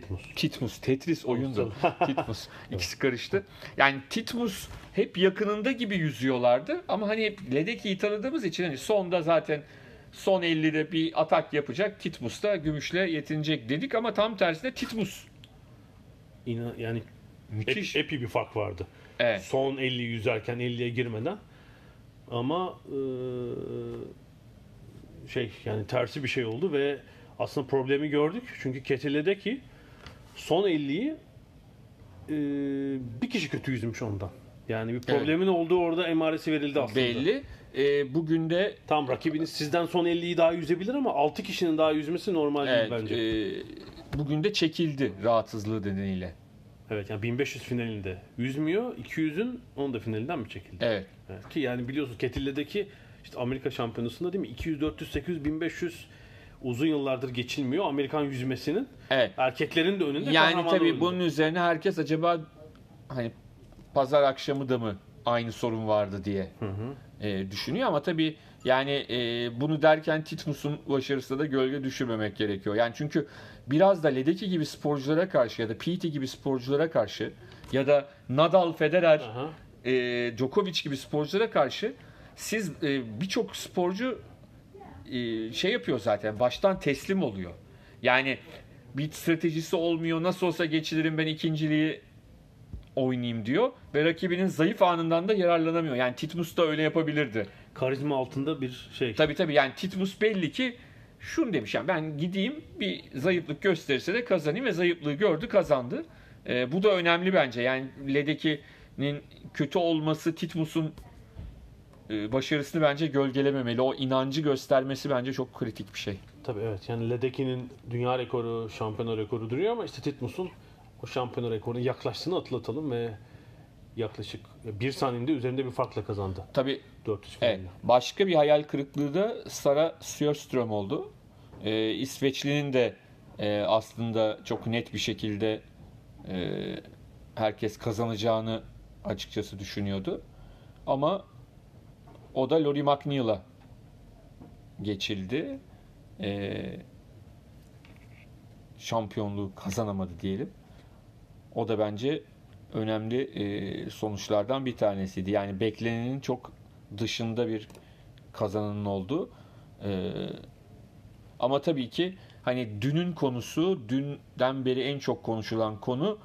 Titmus. Titmus. Tetris oyundu. Titmus. İkisi karıştı. Yani Titmus hep yakınında gibi yüzüyorlardı. Ama hani hep Ledeki'yi tanıdığımız için hani sonda zaten son ellide bir atak yapacak. Titmus da gümüşle yetinecek dedik. Ama tam tersine Titmus. İnan, yani müthiş. Epey bir fark vardı. Evet. Son elli yüzerken elliye girmeden. Ama ee, şey yani tersi bir şey oldu ve aslında problemi gördük. Çünkü Ketele'deki son elliyi e, bir kişi kötü yüzmüş ondan. Yani bir problemin evet. olduğu orada emaresi verildi aslında. Belli. E, bugün de tam rakibiniz sizden son elliyi daha yüzebilir ama altı kişinin daha yüzmesi normal evet, değil bence. E, bugün de çekildi rahatsızlığı nedeniyle. Evet yani bin beş yüz finalinde yüzmüyor. iki yüzün onun da finalinden mi çekildi? Evet. evet. Ki yani biliyorsunuz Ketille'deki işte Amerika şampiyonasında değil mi? iki yüz, dört yüz, sekiz yüz, bin beş yüz uzun yıllardır geçilmiyor Amerikan yüzmesinin. Evet. Erkeklerin de önünde. Yani tabii önünde. Bunun üzerine herkes acaba hani pazar akşamı da mı aynı sorun vardı diye hı hı. E, düşünüyor ama tabii yani e, bunu derken Titmus'un başarısına da gölge düşürmemek gerekiyor. Yani çünkü biraz da Ledecky gibi sporculara karşı ya da Peaty gibi sporculara karşı ya da Nadal, Federer, e, Djokovic gibi sporculara karşı siz e, birçok sporcu şey yapıyor zaten, baştan teslim oluyor. Yani bir stratejisi olmuyor. Nasıl olsa geçilirim ben ikinciliği oynayayım diyor. Ve rakibinin zayıf anından da yararlanamıyor. Yani Titmus da öyle yapabilirdi. Karizma altında bir şey. Tabii tabii yani Titmus belli ki şunu demiş yani ben gideyim bir zayıflık gösterirse de kazanayım ve zayıflığı gördü kazandı. E, bu da önemli bence. Yani Ledecky'nin kötü olması Titmus'un başarısını bence gölgelememeli. O inancı göstermesi bence çok kritik bir şey. Tabii evet. Yani Ledecky'nin dünya rekoru, şampiyona rekoru duruyor ama işte Titmus'un o şampiyona rekoruna yaklaştığını atlatalım ve yaklaşık bir saniyede üzerinde bir farkla kazandı. Tabii. dört yüz evet. Başka bir hayal kırıklığı da Sara Sjöström oldu. Ee, İsveçli'nin de e, aslında çok net bir şekilde e, herkes kazanacağını açıkçası düşünüyordu. Ama o da Laurie McNeil'a geçildi. Ee, şampiyonluğu kazanamadı diyelim. O da bence önemli e, sonuçlardan bir tanesiydi. Yani beklenenin çok dışında bir kazananın oldu. Ee, ama tabii ki hani dünün konusu, dünden beri en çok konuşulan konu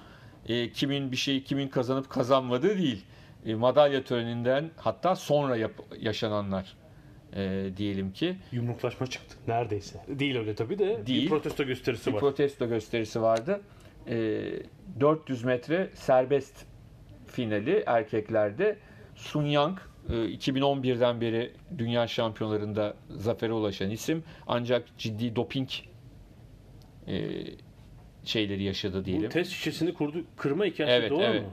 e, kimin bir şeyi kimin kazanıp kazanmadığı değil. Madalya töreninden hatta sonra yap- yaşananlar e, diyelim ki. Yumruklaşma çıktı neredeyse. Değil öyle tabii de değil, bir protesto gösterisi bir var. Bir protesto gösterisi vardı. E, dört yüz metre serbest finali erkeklerde Sun Yang e, iki bin on birden beri dünya şampiyonlarında zafere ulaşan isim. Ancak ciddi doping e, şeyleri yaşadı diyelim. Bu test şişesini kurdu, kırma hikayesi evet, doğru evet. mu?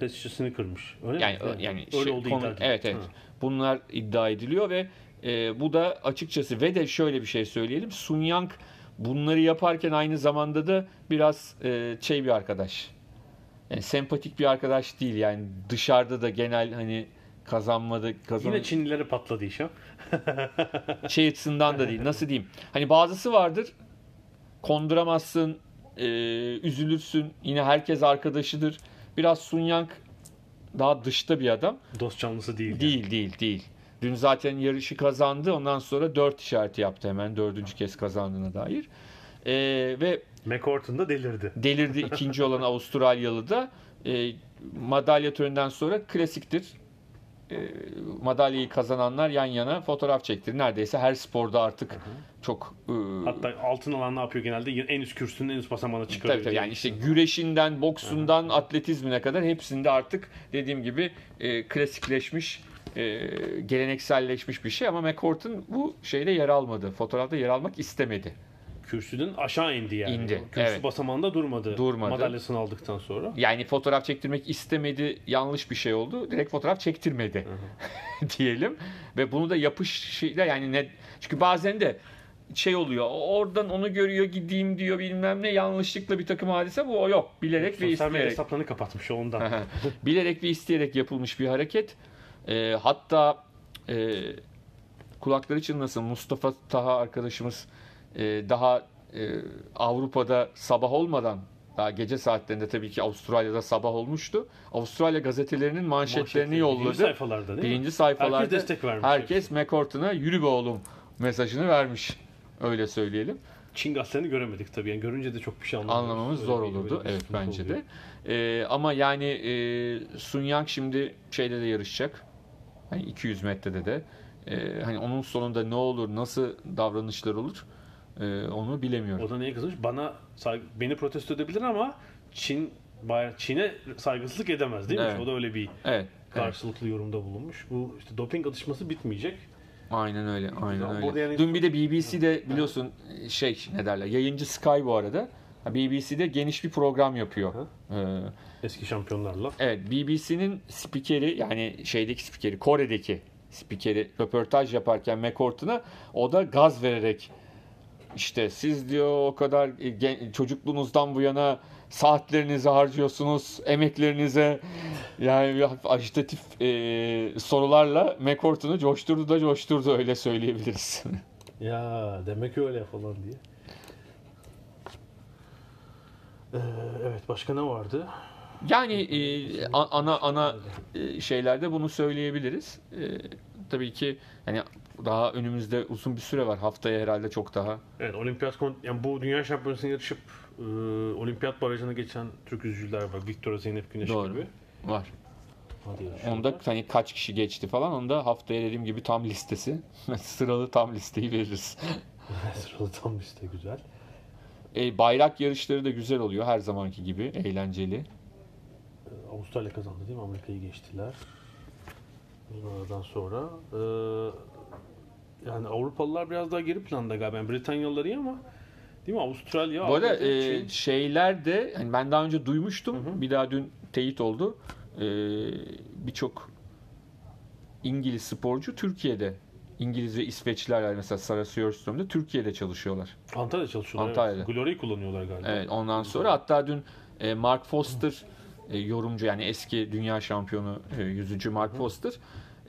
Test şişesini kırmış. Öyle yani, mi? Yani öyle şey, oldu konu, evet evet. Ha. Bunlar iddia ediliyor ve e, bu da açıkçası ve de şöyle bir şey söyleyelim. Sun Yang bunları yaparken aynı zamanda da biraz e, şey bir arkadaş. Yani sempatik bir arkadaş değil yani dışarıda da genel hani kazanmadı. Kazan... Yine Çinlileri patladı iş ya. Şey açısından da değil. Nasıl diyeyim? Hani bazısı vardır. Konduramazsın. E, üzülürsün. Yine herkes arkadaşıdır. Biraz Sun Yang daha dışta bir adam. Dost canlısı değil. Değil, yani. değil, değil. Dün zaten yarışı kazandı. Ondan sonra dört işareti yaptı hemen. Dördüncü kez kazandığına dair. Ee, ve Mack Horton da delirdi. Delirdi. İkinci olan Avustralyalı da. E, madalya töreninden sonra klasiktir. E, madalyayı kazananlar yan yana fotoğraf çektirir. Neredeyse her sporda artık hı hı. çok... E, hatta altın alan ne yapıyor genelde? En üst kürsünün en üst basamağına çıkarıyor. Tabii, tabii. Yani işte güreşinden, boksundan, hı hı. atletizmine kadar hepsinde artık dediğim gibi e, klasikleşmiş, e, gelenekselleşmiş bir şey. Ama Mack Horton bu şeyde yer almadı. Fotoğrafta yer almak istemedi. Kürsüden aşağı indi yani. İndi. Kürsü evet. basamağında durmadı. Durmadı. Madalyasını aldıktan sonra. Yani fotoğraf çektirmek istemedi. Yanlış bir şey oldu. Direkt fotoğraf çektirmedi. diyelim. Ve bunu da yapışıyla yani ne... Çünkü bazen de şey oluyor. Oradan onu görüyor gideyim diyor bilmem ne. Yanlışlıkla bir takım hadise bu. Yok. Bilerek sosyal ve isteyerek. Sosyal medya hesaplarını kapatmış ondan. Bilerek ve isteyerek yapılmış bir hareket. E, hatta e, kulakları çınlasın Mustafa Taha arkadaşımız daha e, Avrupa'da sabah olmadan, daha gece saatlerinde, tabii ki Avustralya'da sabah olmuştu. Avrupa'da gazetelerinin manşetlerini Manşetleri, yolladı. Birinci sayfalarda değil mi? Birinci sayfalarda herkes destek vermiş. Herkes Mack Horton'a yürü be oğlum mesajını vermiş. Öyle söyleyelim. Çin gazetelerini göremedik tabii. Yani görünce de çok bir şey anlamamız, anlamamız zor bir, olurdu. Evet, bence oluyor. de. Ee, ama yani e, Sun Yang şimdi şeyde de yarışacak. Hani iki yüz metrede de. E, hani onun sonunda ne olur, nasıl davranışlar olur? Ee, onu bilemiyorum. O da neye kızmış? Bana beni protesto edebilir ama Çin Çin'e saygısızlık edemez değil mi? Evet. O da öyle bir evet, karşılıklı evet. yorumda bulunmuş. Bu işte doping atışması bitmeyecek. Aynen öyle. Aynen öyle. Yani... Dün bir de B B C'de biliyorsun ha. şey ne derler? Yayıncı Sky bu arada. B B C'de geniş bir program yapıyor. Ee, Eski şampiyonlarla. Evet. B B C'nin spikeri, yani şeydeki spikeri, Kore'deki spikeri röportaj yaparken Mack Horton'a, o da gaz vererek İşte siz diyor o kadar gen- çocukluğunuzdan bu yana saatlerinizi harcıyorsunuz, emeklerinize, yani ajitatif e, sorularla Mack Horton'u coşturdu da coşturdu, öyle söyleyebiliriz. Ya demek öyle falan diye. Ee, evet, başka ne vardı? Yani e, ana ana şeylerde bunu söyleyebiliriz. E, tabii ki hani daha önümüzde uzun bir süre var. Haftaya herhalde çok daha. Evet, olimpiyat kont- yani bu dünya şampiyonasına yarışıp e, olimpiyat barajına geçen Türk yüzücüler var. Victoria, Zeynep Güneş Doğru. gibi. Var. Onda hani kaç kişi geçti falan. Onda haftaya dediğim gibi tam listesi. Sıralı tam listeyi veririz. Sıralı tam liste güzel. E, bayrak yarışları da güzel oluyor. Her zamanki gibi. Eğlenceli. Avustralya kazandı değil mi? Amerika'yı geçtiler. Bunlardan sonra e, yani Avrupalılar biraz daha geri planda galiba. Yani Britanyalılar iyi ama değil mi? Avustralya. Bu arada e, şeyler de hani ben daha önce duymuştum. Hı hı. Bir daha dün teyit oldu. E, birçok İngiliz sporcu Türkiye'de, İngiliz ve İsveçliler mesela Sarah Sjöström'de Türkiye'de çalışıyorlar. Antalya'da çalışıyorlar. Antalya'da. Evet. Glory'yi kullanıyorlar galiba. Evet, ondan sonra hatta dün e, Mark Foster hı. yorumcu, yani eski dünya şampiyonu yüzücü Mark Foster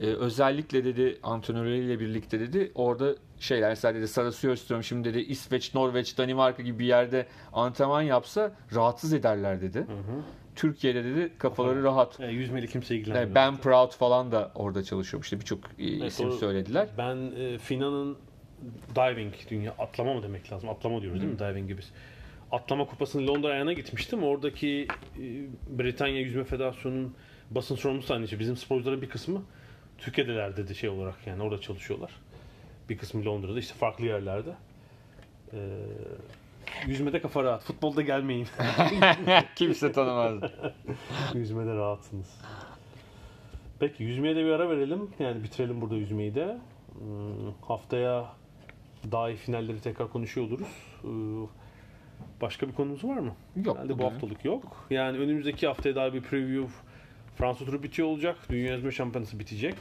ee, özellikle dedi antrenörleriyle birlikte dedi orada şeyler mesela dedi Sarah Sjöström şimdi dedi İsveç, Norveç, Danimarka gibi bir yerde antrenman yapsa rahatsız ederler dedi. Hı hı. Türkiye'de dedi kafaları Aha. rahat. Yani yüzmeli kimse ilgilenmiyor. Ben zaten. Proud falan da orada çalışıyormuş. İşte birçok evet, isim o, söylediler. Ben e, Fina'nın diving dünya atlama mı demek lazım? Atlama diyoruz değil mi? Diving gibi. Atlama kupasının Londra ayağına gitmiştim. Oradaki Britanya Yüzme Federasyonu'nun basın sorumlusu annesi. Bizim sporcuların bir kısmı Türkiye'deler dedi şey olarak, yani orada çalışıyorlar. Bir kısmı Londra'da, işte farklı yerlerde. Ee, yüzmede kafa rahat. Futbolda gelmeyin. Kimse tanımaz. Yüzmede rahatsınız. Peki yüzmeye de bir ara verelim. Yani bitirelim burada yüzmeyi de. Haftaya daha iyi finalleri tekrar konuşuyor oluruz. Ee, Başka bir konumuz var mı? Yok. Herhalde bu haftalık yok. Yani önümüzdeki haftaya daha bir preview. Fransa turu bitiyor olacak. Dünya Yüzme Şampiyonası bitecek.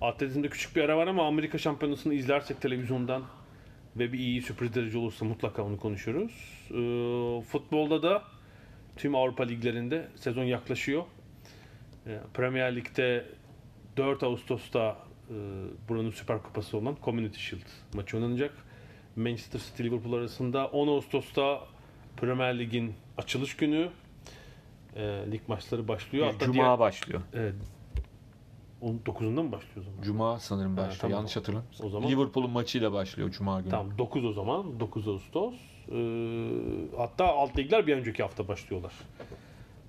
Atletizmde küçük bir ara var ama Amerika Şampiyonası'nı izlersek televizyondan ve bir iyi sürpriz derece olursa mutlaka onu konuşuruz. Ee, futbolda da tüm Avrupa liglerinde sezon yaklaşıyor. Ee, Premier Lig'de dört Ağustos'ta e, buranın Süper Kupası olan Community Shield maçı oynanacak. Manchester City Liverpool arasında on Ağustos'ta Premier Lig'in açılış günü e, lig maçları başlıyor. Hatta Cuma diğer, başlıyor. E, on dokuzunda mı başlıyor o zaman? Cuma sanırım başlıyor. Ha, tamam. Yanlış hatırlamıyorsam. O zaman Liverpool'un maçıyla başlıyor Cuma günü. Tamam, dokuz o zaman. dokuz Ağustos. E, hatta alt ligler bir önceki hafta başlıyorlar.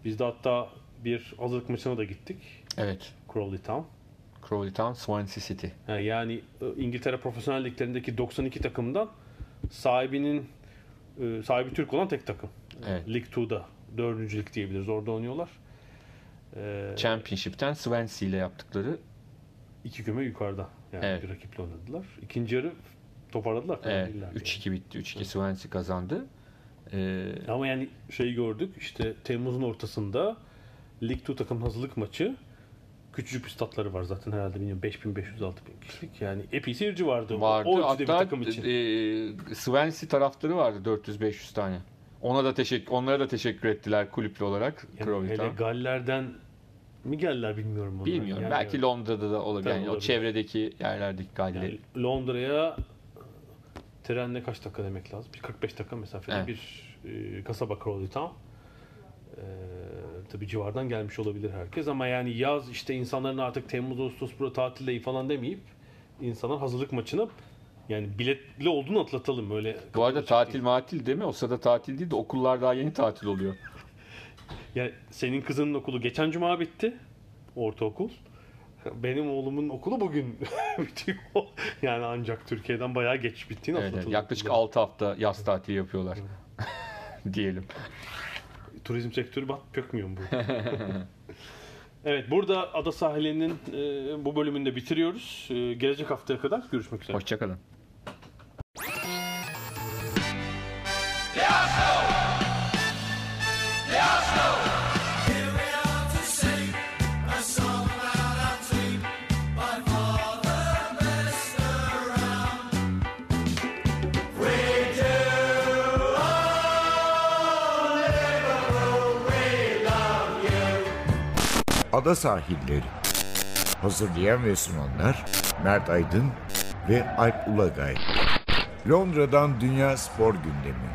Biz de hatta bir hazırlık maçına da gittik. Evet. Crawley Town. Crawley Town, Swansea City. Yani İngiltere Profesyonel Liglerindeki doksan iki takımdan sahibinin sahibi Türk olan tek takım. Evet. Lig iki'da dördüncü lig diyebiliriz. Orada oynuyorlar. Championship'ten Swansea ile yaptıkları iki küme yukarıda. Yani evet. Bir rakiple oynadılar. İkinci yarı toparladılar. Evet. üç iki bitti. üç iki evet. Swansea kazandı. Ee... Ama yani şeyi gördük. İşte Temmuz'un ortasında Lig iki takım hazırlık maçı. Küçücük bir statları var zaten herhalde, bilmiyorum beş bin beş yüz altı bin kişilik, yani epey seyirci vardı. Vardı. O, o hatta bir takım için. E, Swansea taraftarı vardı dört yüz beş yüz tane. Ona da teşekkür, onlara da teşekkür ettiler kulüple olarak. Yani hele Galler'den mi geldiler bilmiyorum onu. Bilmiyorum. Yani belki yani. Londra'da da olabilir. Yani olabilir. O çevredeki yerlerdeki Galler. Yani Londra'ya trenle kaç dakika demek lazım? kırk beş dakika mesafede evet. bir e, kasaba Crawley Town. Ee, tabii civardan gelmiş olabilir herkes ama yani yaz işte insanların artık Temmuz, Ağustos burada tatildeyi falan demeyip insanlar hazırlık maçına yani biletli olduğunu atlatalım öyle. Bu arada tatil değil. Matil değil mi? O sırada tatil değil de okullar daha yeni tatil oluyor. Yani senin kızının okulu geçen cuma bitti. Ortaokul. Benim oğlumun okulu bugün bitiyor. Yani ancak Türkiye'den bayağı geç bittiğini evet, atlatalım. Yaklaşık yani. altı hafta yaz tatili yapıyorlar. Diyelim. Turizm sektörü batıp kökmüyor mu bu? Evet, burada Ada Sahili'nin e, bu bölümünü de bitiriyoruz. E, gelecek haftaya kadar görüşmek üzere. Hoşçakalın. Ada Sahilleri. Hazırlayan ve sunanlar Mert Aydın ve Alp Ulagay. Londra'dan Dünya Spor Gündemi.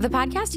The podcast